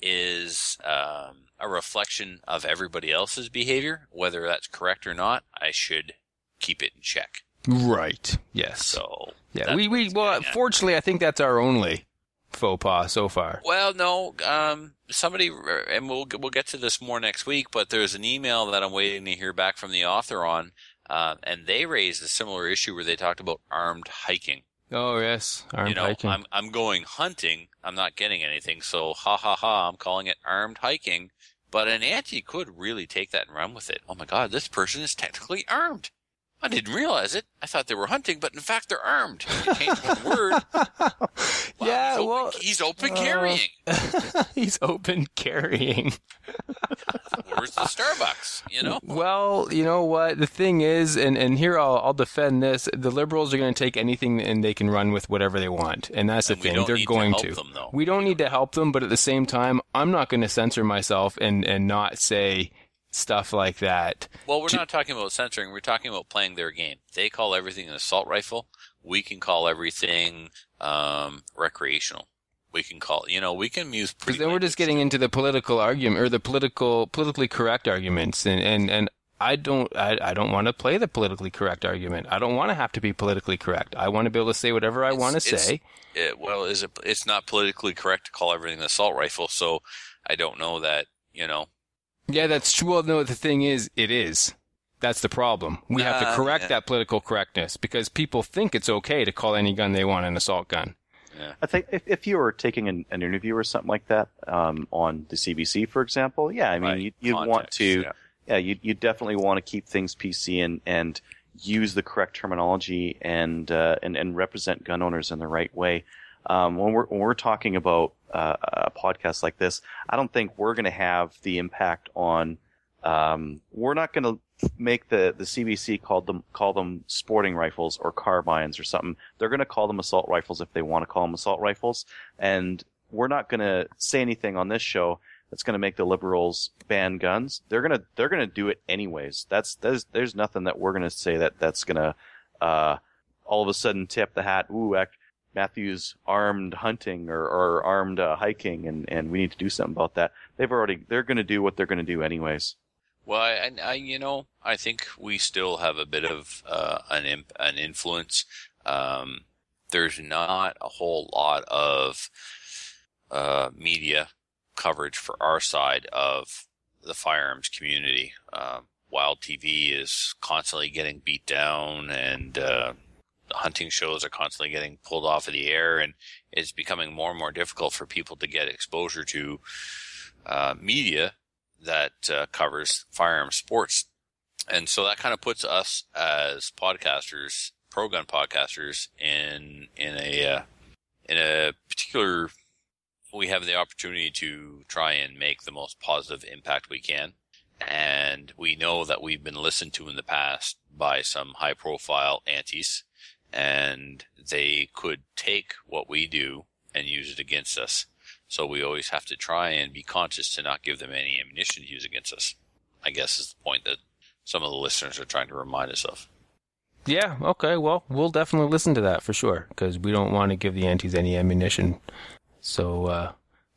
is um, a reflection of everybody else's behavior, whether that's correct or not, I should keep it in check. Right. Yes. So yeah, we we well, fortunately, I think that's our only faux pas so far. Well, no, um, somebody, and we'll we'll get to this more next week. But there's an email that I'm waiting to hear back from the author on, uh, and they raised a similar issue where they talked about armed hiking. Oh yes, armed you know, hiking. I'm I'm going hunting. I'm not getting anything. So ha ha ha. I'm calling it armed hiking. But an anti could really take that and run with it. Oh my God, this person is technically armed. I didn't realize it. I thought they were hunting, but in fact they're armed. They changed one word. Wow, yeah, he's open, well, he's open uh, carrying. He's open carrying. Where's the Starbucks? You know. Well, you know what the thing is, and, and here I'll I'll defend this. The Liberals are going to take anything and they can run with whatever they want, and that's and the thing. They're going to. We don't need to help them, though. We don't need to help them, but at the same time, I'm not going to censor myself and and not say stuff like that. Well, we're to- not talking about censoring. We're talking about playing their game. They call everything an assault rifle. We can call everything um, recreational. We can call, you know, we can use. Because then we're just getting into the political argument or the political, politically correct arguments, and and, and I don't, I, I don't want to play the politically correct argument. I don't want to have to be politically correct. I want to be able to say whatever I want to say. It, well, is it? It's not politically correct to call everything an assault rifle. So I don't know that, you know. Yeah, that's true. Well, no, the thing is, it is. That's the problem. We have to correct uh, yeah. that political correctness because people think it's okay to call any gun they want an assault gun. Yeah. I think if, if you were taking an, an interview or something like that um, on the C B C, for example, yeah, I mean, right. you, you'd Context, want to, yeah, yeah you you definitely want to keep things P C and, and use the correct terminology and, uh, and and represent gun owners in the right way. Um, when we're when we're talking about uh, a podcast like this, I don't think we're going to have the impact on. Um, we're not going to make the, the C B C call them call them sporting rifles or carbines or something. They're going to call them assault rifles if they want to call them assault rifles, and we're not going to say anything on this show that's going to make the Liberals ban guns. They're gonna they're gonna do it anyways. That's there's there's nothing that we're going to say that that's going to uh, all of a sudden tip the hat. Ooh, act. Matthew's armed hunting or, or armed uh, hiking, and, and we need to do something about that. They've already, they're going to do what they're going to do anyways. Well, I, I, you know, I think we still have a bit of uh, an imp, an influence. Um, there's not a whole lot of uh, media coverage for our side of the firearms community. Uh, Wild T V is constantly getting beat down, and uh, the hunting shows are constantly getting pulled off of the air, and it's becoming more and more difficult for people to get exposure to uh, media that uh, covers firearm sports. And so that kind of puts us as podcasters, pro-gun podcasters, in in a uh, in a particular. We have the opportunity to try and make the most positive impact we can, and we know that we've been listened to in the past by some high-profile antis. And they could take what we do and use it against us. So we always have to try and be conscious to not give them any ammunition to use against us, I guess is the point that some of the listeners are trying to remind us of. Yeah, okay, well, we'll definitely listen to that for sure, because we don't want to give the antis any ammunition. So, uh,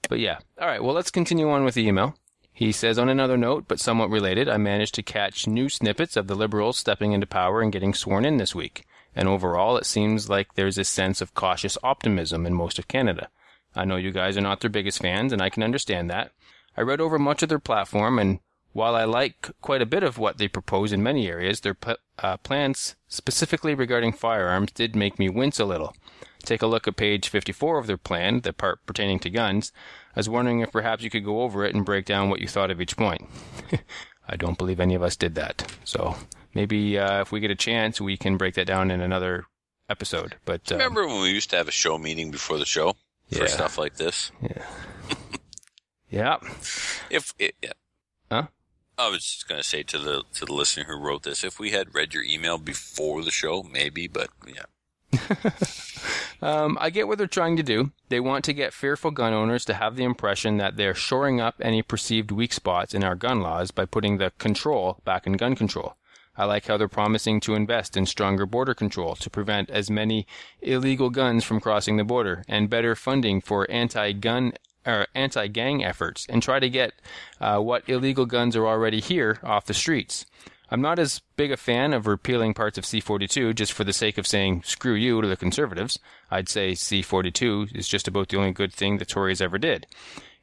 but yeah. All right, well, let's continue on with the email. He says, on another note, but somewhat related, I managed to catch new snippets of the Liberals stepping into power and getting sworn in this week. And overall, it seems like there's a sense of cautious optimism in most of Canada. I know you guys are not their biggest fans, and I can understand that. I read over much of their platform, and While I like quite a bit of what they propose in many areas, their pl- uh, plans specifically regarding firearms did make me wince a little. Take a look at page fifty-four of their plan, the part pertaining to guns. I was wondering if perhaps you could go over it and break down what you thought of each point. I don't believe any of us did that. So maybe uh, if we get a chance, we can break that down in another episode. But um, remember when we used to have a show meeting before the show for yeah. stuff like this? Yeah. yeah. If it, yeah. Huh? I was just going to say to the to the listener who wrote this, if we had read your email before the show, maybe, but yeah. um, I get what they're trying to do. They want to get fearful gun owners to have the impression that they're shoring up any perceived weak spots in our gun laws by putting the control back in gun control. I like how they're promising to invest in stronger border control to prevent as many illegal guns from crossing the border, and better funding for anti-gun or anti-gang efforts, and try to get uh, what illegal guns are already here off the streets. I'm not as big a fan of repealing parts of C forty-two just for the sake of saying screw you to the conservatives. I'd say C forty-two is just about the only good thing the Tories ever did.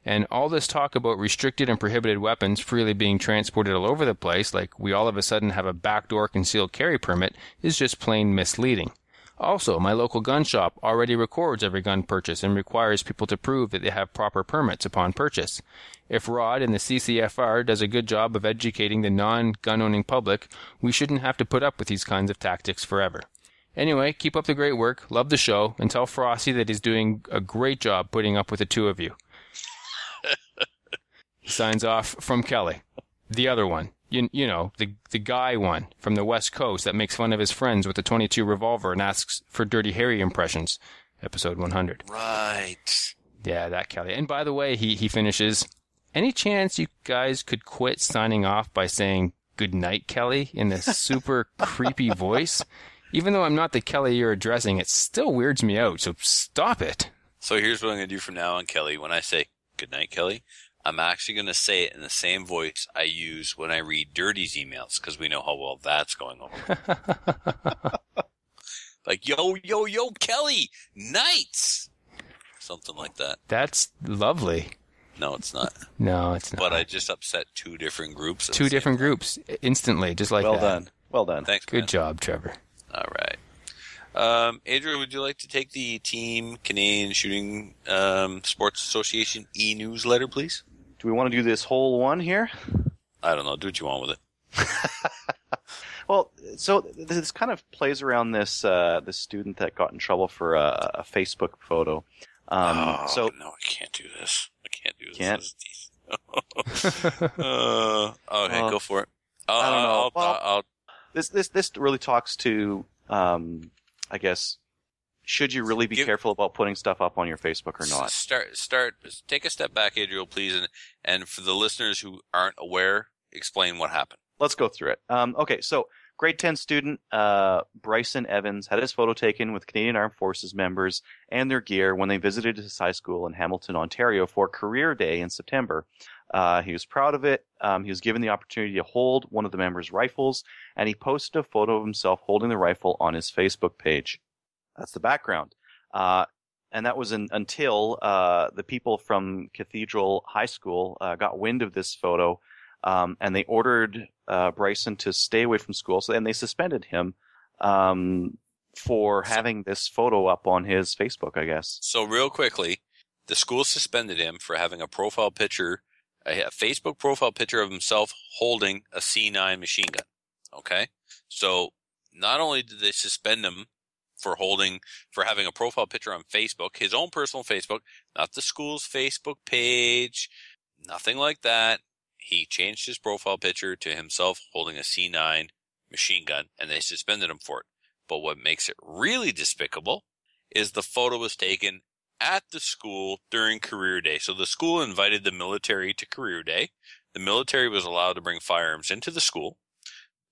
And all this talk about restricted and prohibited weapons freely being transported all over the place, like we all of a sudden have a backdoor concealed carry permit, is just plain misleading. Also, my local gun shop already records every gun purchase and requires people to prove that they have proper permits upon purchase. If R O D and the C C F R does a good job of educating the non-gun-owning public, we shouldn't have to put up with these kinds of tactics forever. Anyway, keep up the great work, love the show, and tell Frosty that he's doing a great job putting up with the two of you. Signs off from Kelly. The other one. You, you know, the the guy one from the West Coast that makes fun of his friends with a twenty-two revolver and asks for Dirty Harry impressions. Episode one hundred. Right. Yeah, that Kelly. And by the way, he, he finishes, any chance you guys could quit signing off by saying good night, Kelly, in this super creepy voice? Even though I'm not the Kelly you're addressing, it still weirds me out, so stop it. So here's what I'm going to do from now on, Kelly. When I say good night, Kelly, I'm actually going to say it in the same voice I use when I read Dirty's emails, because we know how well that's going over. Like, yo, yo, yo, Kelly, nights! Something like that. That's lovely. No, it's not. No, it's not. But I just upset two different groups. Two different time. groups instantly, just like well that. Well done. Well done. Thanks, Good man. job, Trevor. All right. Um, Adriel, would you like to take the Team Canadian Shooting um, Sports Association e-newsletter, please? Do we want to do this whole one here? I don't know. Do what you want with it. Well, so this kind of plays around this uh, this student that got in trouble for a, a Facebook photo. Um, oh, so, no, I can't do this. I can't do this. Can't. This uh, okay, well, go for it. I'll, I don't know. I'll, well, I'll, I'll, this, this, this really talks to... Um, I guess, should you really be Give, careful about putting stuff up on your Facebook or not? Start, start, take a step back, Adriel, please, and, and for the listeners who aren't aware, explain what happened. Let's go through it. Um, okay, so grade ten student uh, Bryson Evans had his photo taken with Canadian Armed Forces members and their gear when they visited his high school in Hamilton, Ontario for Career Day in September. Uh, he was proud of it. Um, he was given the opportunity to hold one of the members' rifles, and he posted a photo of himself holding the rifle on his Facebook page. That's the background. Uh, and that was in, until uh, the people from Cathedral High School uh, got wind of this photo, um, and they ordered uh, Bryson to stay away from school, so, and they suspended him um, for having this photo up on his Facebook, I guess. So real quickly, the school suspended him for having a profile picture a Facebook profile picture of himself holding a C nine machine gun. Okay? So not only did they suspend him for holding, for having a profile picture on Facebook, his own personal Facebook, not the school's Facebook page, nothing like that. He changed his profile picture to himself holding a C nine machine gun, and they suspended him for it. But what makes it really despicable is the photo was taken at the school during Career Day. So the school invited the military to Career Day. The military was allowed to bring firearms into the school.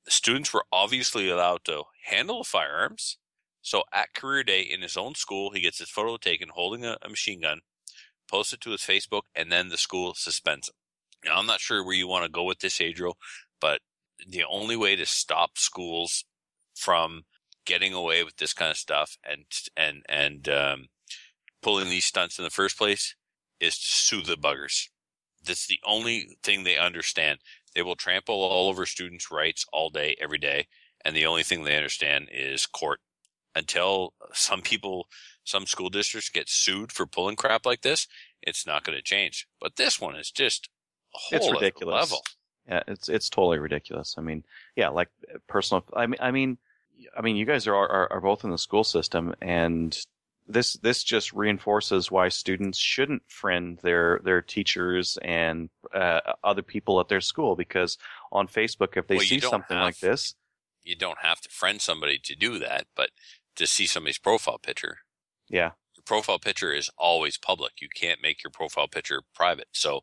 The students were obviously allowed to handle firearms. So at Career Day in his own school, he gets his photo taken holding a, a machine gun, posted to his Facebook, and then the school suspends him. Now, I'm not sure where you want to go with this, Adriel, but the only way to stop schools from getting away with this kind of stuff and, and, and, um, pulling these stunts in the first place is to sue the buggers. That's the only thing they understand. They will trample all over students' rights all day, every day, and the only thing they understand is court. Until some people, some school districts get sued for pulling crap like this, it's not going to change. But this one is just a whole it's ridiculous. Level. Yeah, it's it's totally ridiculous. I mean, yeah, like personal. I mean, I mean, I mean, you guys are are, are both in the school system, and this this just reinforces why students shouldn't friend their their teachers and uh, other people at their school, because on Facebook, if they well, see something have, like this, you don't have to friend somebody to do that, but to see somebody's profile picture. Yeah. Your profile picture is always public. You can't make your profile picture private. So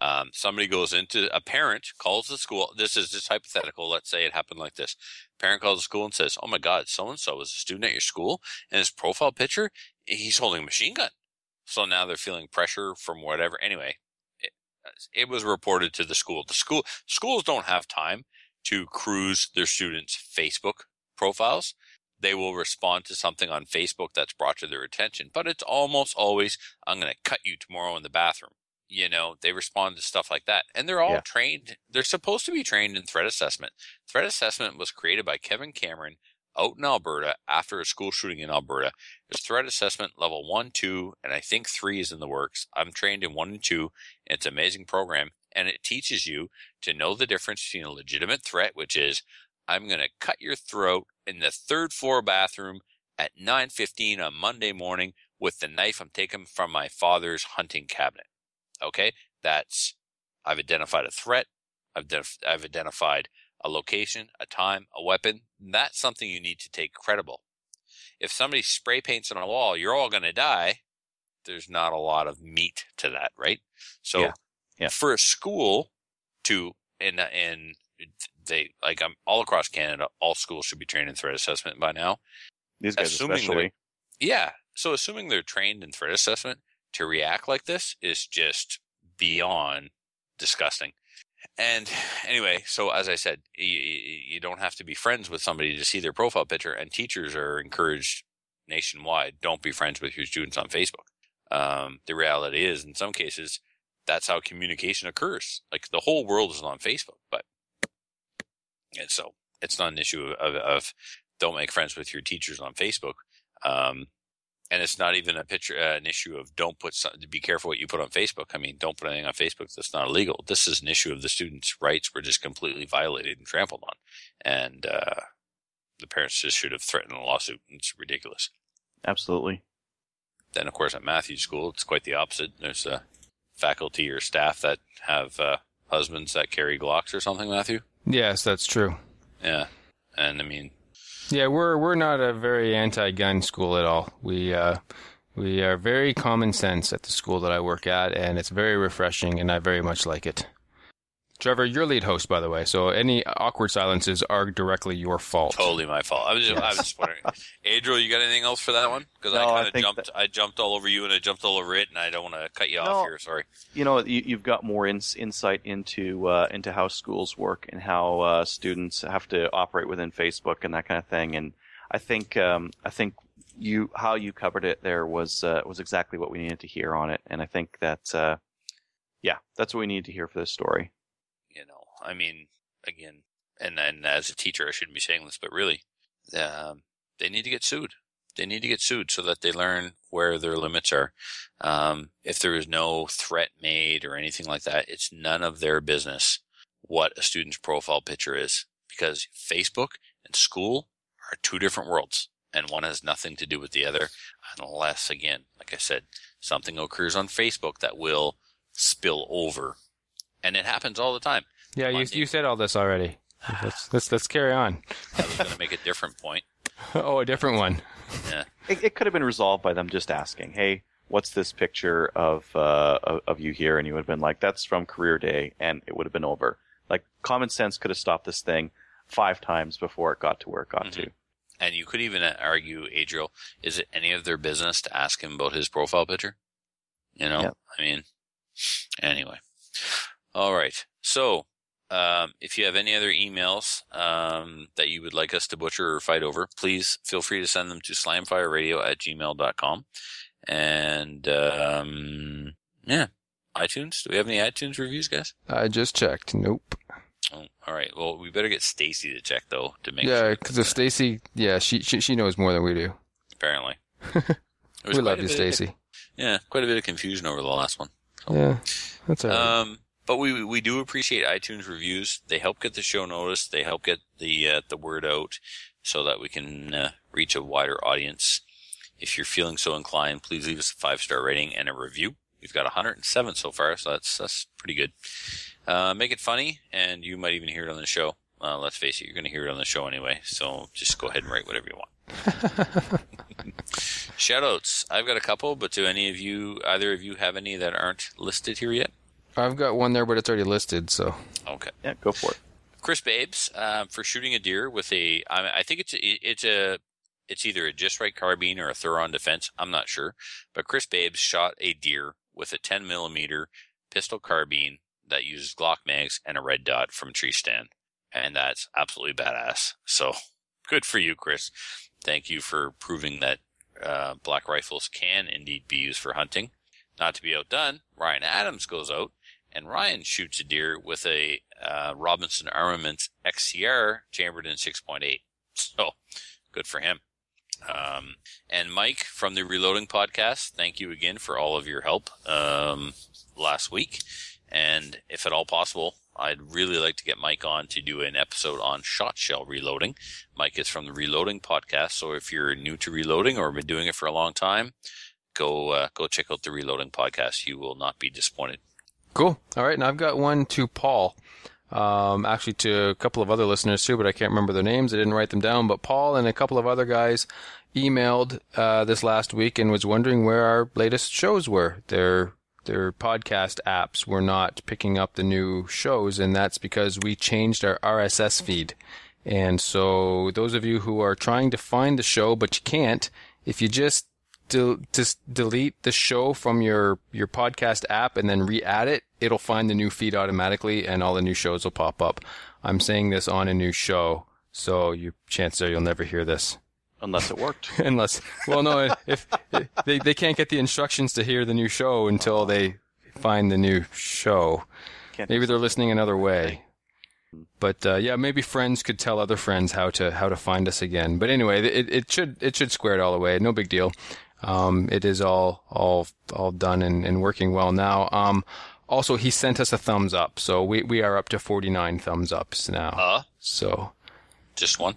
um, somebody goes into – a parent calls the school. This is just hypothetical. Let's say it happened like this. Parent calls the school and says, oh, my God, so-and-so is a student at your school, and his profile picture, he's holding a machine gun. So now they're feeling pressure from whatever. Anyway, it, it was reported to the school. The school schools don't have time to cruise their students' Facebook profiles. They will respond to something on Facebook that's brought to their attention. But it's almost always, I'm going to cut you tomorrow in the bathroom. You know, they respond to stuff like that. And they're all yeah. trained. They're supposed to be trained in threat assessment. Threat assessment was created by Kevin Cameron out in Alberta after a school shooting in Alberta. There's threat assessment level one, two, and I think three is in the works. I'm trained in one and two. It's an amazing program. And it teaches you to know the difference between a legitimate threat, which is, I'm going to cut your throat in the third floor bathroom at nine fifteen on Monday morning with the knife I'm taking from my father's hunting cabinet. Okay, that's, I've identified a threat, I've, def- I've identified a location, a time, a weapon. That's something you need to take credible. If somebody spray paints on a wall, you're all going to die. There's not a lot of meat to that, right? So yeah. Yeah. For a school to, and, and, they like I'm all across Canada. All schools should be trained in threat assessment by now. These guys, assuming especially. Yeah. So assuming they're trained in threat assessment, to react like this is just beyond disgusting. And anyway, so as I said, you, you don't have to be friends with somebody to see their profile picture. And teachers are encouraged nationwide, don't be friends with your students on Facebook. Um, the reality is, in some cases, that's how communication occurs. Like the whole world is on Facebook, but. And so it's not an issue of, of don't make friends with your teachers on Facebook. Um, and it's not even a picture, uh, an issue of don't put some, be careful what you put on Facebook. I mean, don't put anything on Facebook that's not illegal. This is an issue of the students' rights were just completely violated and trampled on. And uh, the parents just should have threatened a lawsuit. It's ridiculous. Absolutely. Then, of course, at Matthew's school, it's quite the opposite. There's uh, faculty or staff that have uh, husbands that carry Glocks or something, Matthew? Yes, that's true. Yeah, and I mean, yeah, we're we're not a very anti-gun school at all. We uh, we are very common sense at the school that I work at, and it's very refreshing, and I very much like it. Trevor, you're lead host, by the way, so any awkward silences are directly your fault. Totally my fault. I was just, yes. I was just wondering, Adriel, you got anything else for that one? Because no, I kind of jumped, that... I jumped all over you, and I jumped all over it, and I don't want to cut you no, off here. Sorry. You know, you, you've got more in, insight into uh, into how schools work and how uh, students have to operate within Facebook and that kind of thing. And I think um, I think you how you covered it there was uh, was exactly what we needed to hear on it, and I think that uh, yeah, that's what we needed to hear for this story. You know, I mean, again, and, and as a teacher, I shouldn't be saying this, but really, um, they need to get sued. They need to get sued so that they learn where their limits are. Um, if there is no threat made or anything like that, it's none of their business what a student's profile picture is, because Facebook and school are two different worlds, and one has nothing to do with the other unless, again, like I said, something occurs on Facebook that will spill over. And it happens all the time. Yeah, you, you said all this already. Let's let's, let's carry on. I was going to make a different point. Oh, a different one. Yeah. It, it could have been resolved by them just asking, "Hey, what's this picture of uh, of, of you here?" And you would have been like, "That's from Career Day," and it would have been over. Like common sense could have stopped this thing five times before it got to where it got mm-hmm. to. And you could even argue, Adriel, is it any of their business to ask him about his profile picture? You know, yeah. I mean, anyway. All right. So um, if you have any other emails um, that you would like us to butcher or fight over, please feel free to send them to slamfireradio at gmail dot com. And, um, yeah, iTunes. Do we have any iTunes reviews, guys? I just checked. Nope. Oh, all right. Well, we better get Stacy to check though to make. Yeah, sure. Yeah, because if Stacy, yeah, she, she she knows more than we do. Apparently. We love you, Stacy. Yeah, quite a bit of confusion over the last one. So. Yeah, that's all right. Um, but we we do appreciate iTunes reviews. They help get the show noticed. They help get the uh, the word out, so that we can uh, reach a wider audience. If you're feeling so inclined, please leave us a five star rating and a review. We've got one hundred seven so far, so that's that's pretty good. Uh, make it funny, and you might even hear it on the show. Uh, let's face it, you're going to hear it on the show anyway, so just go ahead and write whatever you want. Shoutouts. I've got a couple, but do any of you, either of you, have any that aren't listed here yet? I've got one there, but it's already listed, so. Okay. Yeah, go for it. Chris Babes, um, for shooting a deer with a, I think it's a, it's a, it's either a just right carbine or a Thuron Defense. I'm not sure, but Chris Babes shot a deer with a ten millimeter pistol carbine that uses Glock mags and a red dot from tree stand. And that's absolutely badass. So good for you, Chris. Thank you for proving that uh, black rifles can indeed be used for hunting. Not to be outdone, Ryan Adams goes out, and Ryan shoots a deer with a uh, Robinson Armaments X C R chambered in six point eight. So good for him. Um, and Mike from the Reloading Podcast, thank you again for all of your help um, last week. And if at all possible, I'd really like to get Mike on to do an episode on shot shell reloading. Mike is from the Reloading Podcast, so if you're new to reloading or been doing it for a long time, go uh, go check out the Reloading Podcast. You will not be disappointed. Cool. All right, and I've got one to Paul. Um, actually, to a couple of other listeners too, but I can't remember their names. I didn't write them down. But Paul and a couple of other guys emailed uh, this last week and was wondering where our latest shows were. They're Their podcast apps were not picking up the new shows, and that's because we changed our R S S feed. And so those of you who are trying to find the show but you can't, if you just del- just delete the show from your, your podcast app and then re-add it, it'll find the new feed automatically and all the new shows will pop up. I'm saying this on a new show, so your chance there you'll never hear this. Unless it worked. Unless, well, no, if, if they they can't get the instructions to hear the new show until they find the new show. Can't maybe they're listening another way. But uh, yeah, maybe friends could tell other friends how to how to find us again. But anyway, it it should it should square it all away. No big deal. Um, it is all all all done and, and working well now. Um, also, he sent us a thumbs up, so we we are up to forty-nine thumbs ups now. Uh, so just one.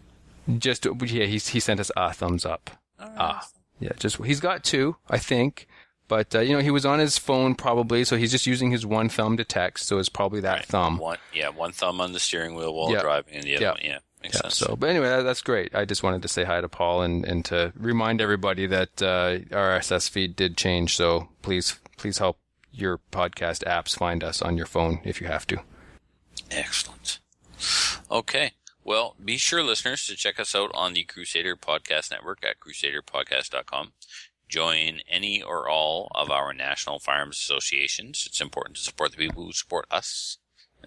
Just yeah, he he sent us a thumbs up. Right. Ah, yeah, just he's got two, I think, but uh, you know he was on his phone probably, so he's just using his one thumb to text, so it's probably that right. thumb. One, yeah, one thumb on the steering wheel while yep. driving, and the other yep. one, yeah, makes yep. sense. So, but anyway, that, that's great. I just wanted to say hi to Paul and, and to remind everybody that uh, our R S S feed did change, so please please help your podcast apps find us on your phone if you have to. Excellent. Okay. Well, be sure, listeners, to check us out on the Crusader Podcast Network at crusader podcast dot com. Join any or all of our national firearms associations. It's important to support the people who support us.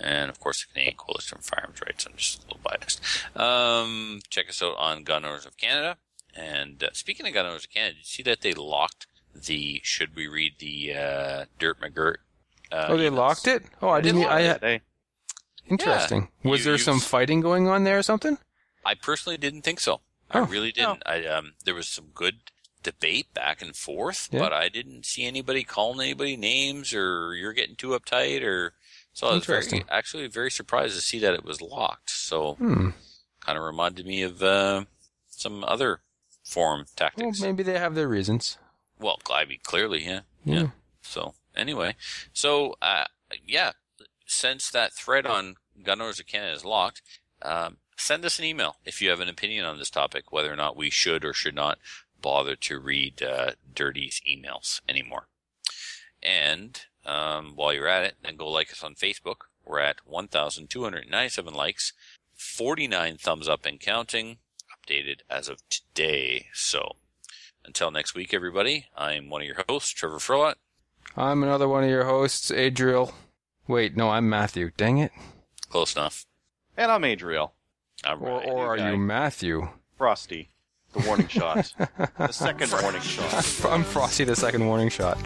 And, of course, the Canadian Coalition for Firearms Rights. I'm just a little biased. Um, check us out on Gun Owners of Canada. And uh, speaking of Gun Owners of Canada, did you see that they locked the, should we read the uh, Dirt McGirt? Uh, oh, they locked it? Oh, I didn't. I had. Interesting. Yeah. Was you, there some was, fighting going on there or something? I personally didn't think so. Oh, I really didn't. No. I um, there was some good debate back and forth, yeah. but I didn't see anybody calling anybody names or you're getting too uptight or so. I was very, actually very surprised to see that it was locked. So hmm. kind of reminded me of uh, some other forum tactics. Well, maybe they have their reasons. Well, I mean, clearly, yeah, yeah. yeah. So anyway, so uh, yeah. Since that thread on Gun Owners of Canada is locked, um, send us an email if you have an opinion on this topic, whether or not we should or should not bother to read uh, Dirty's emails anymore. And um, while you're at it, then go like us on Facebook. We're at one thousand two hundred ninety-seven likes, forty-nine thumbs up and counting, updated as of today. So until next week, everybody, I'm one of your hosts, Trevor Furlott. I'm another one of your hosts, Adriel. Wait, no, I'm Matthew. Dang it. Close enough. And I'm Adriel. All right. Or, or are guy. you Matthew? Frosty, the warning shot. The second warning shot. I'm Frosty, the second warning shot.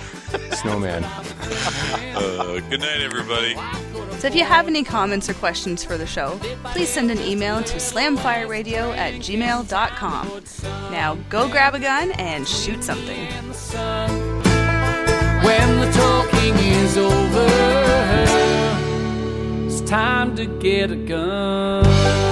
Snowman. uh, good night, everybody. So if you have any comments or questions for the show, please send an email to slamfireradio at gmail dot com. Now go grab a gun and shoot something. When the talking is over, it's time to get a gun.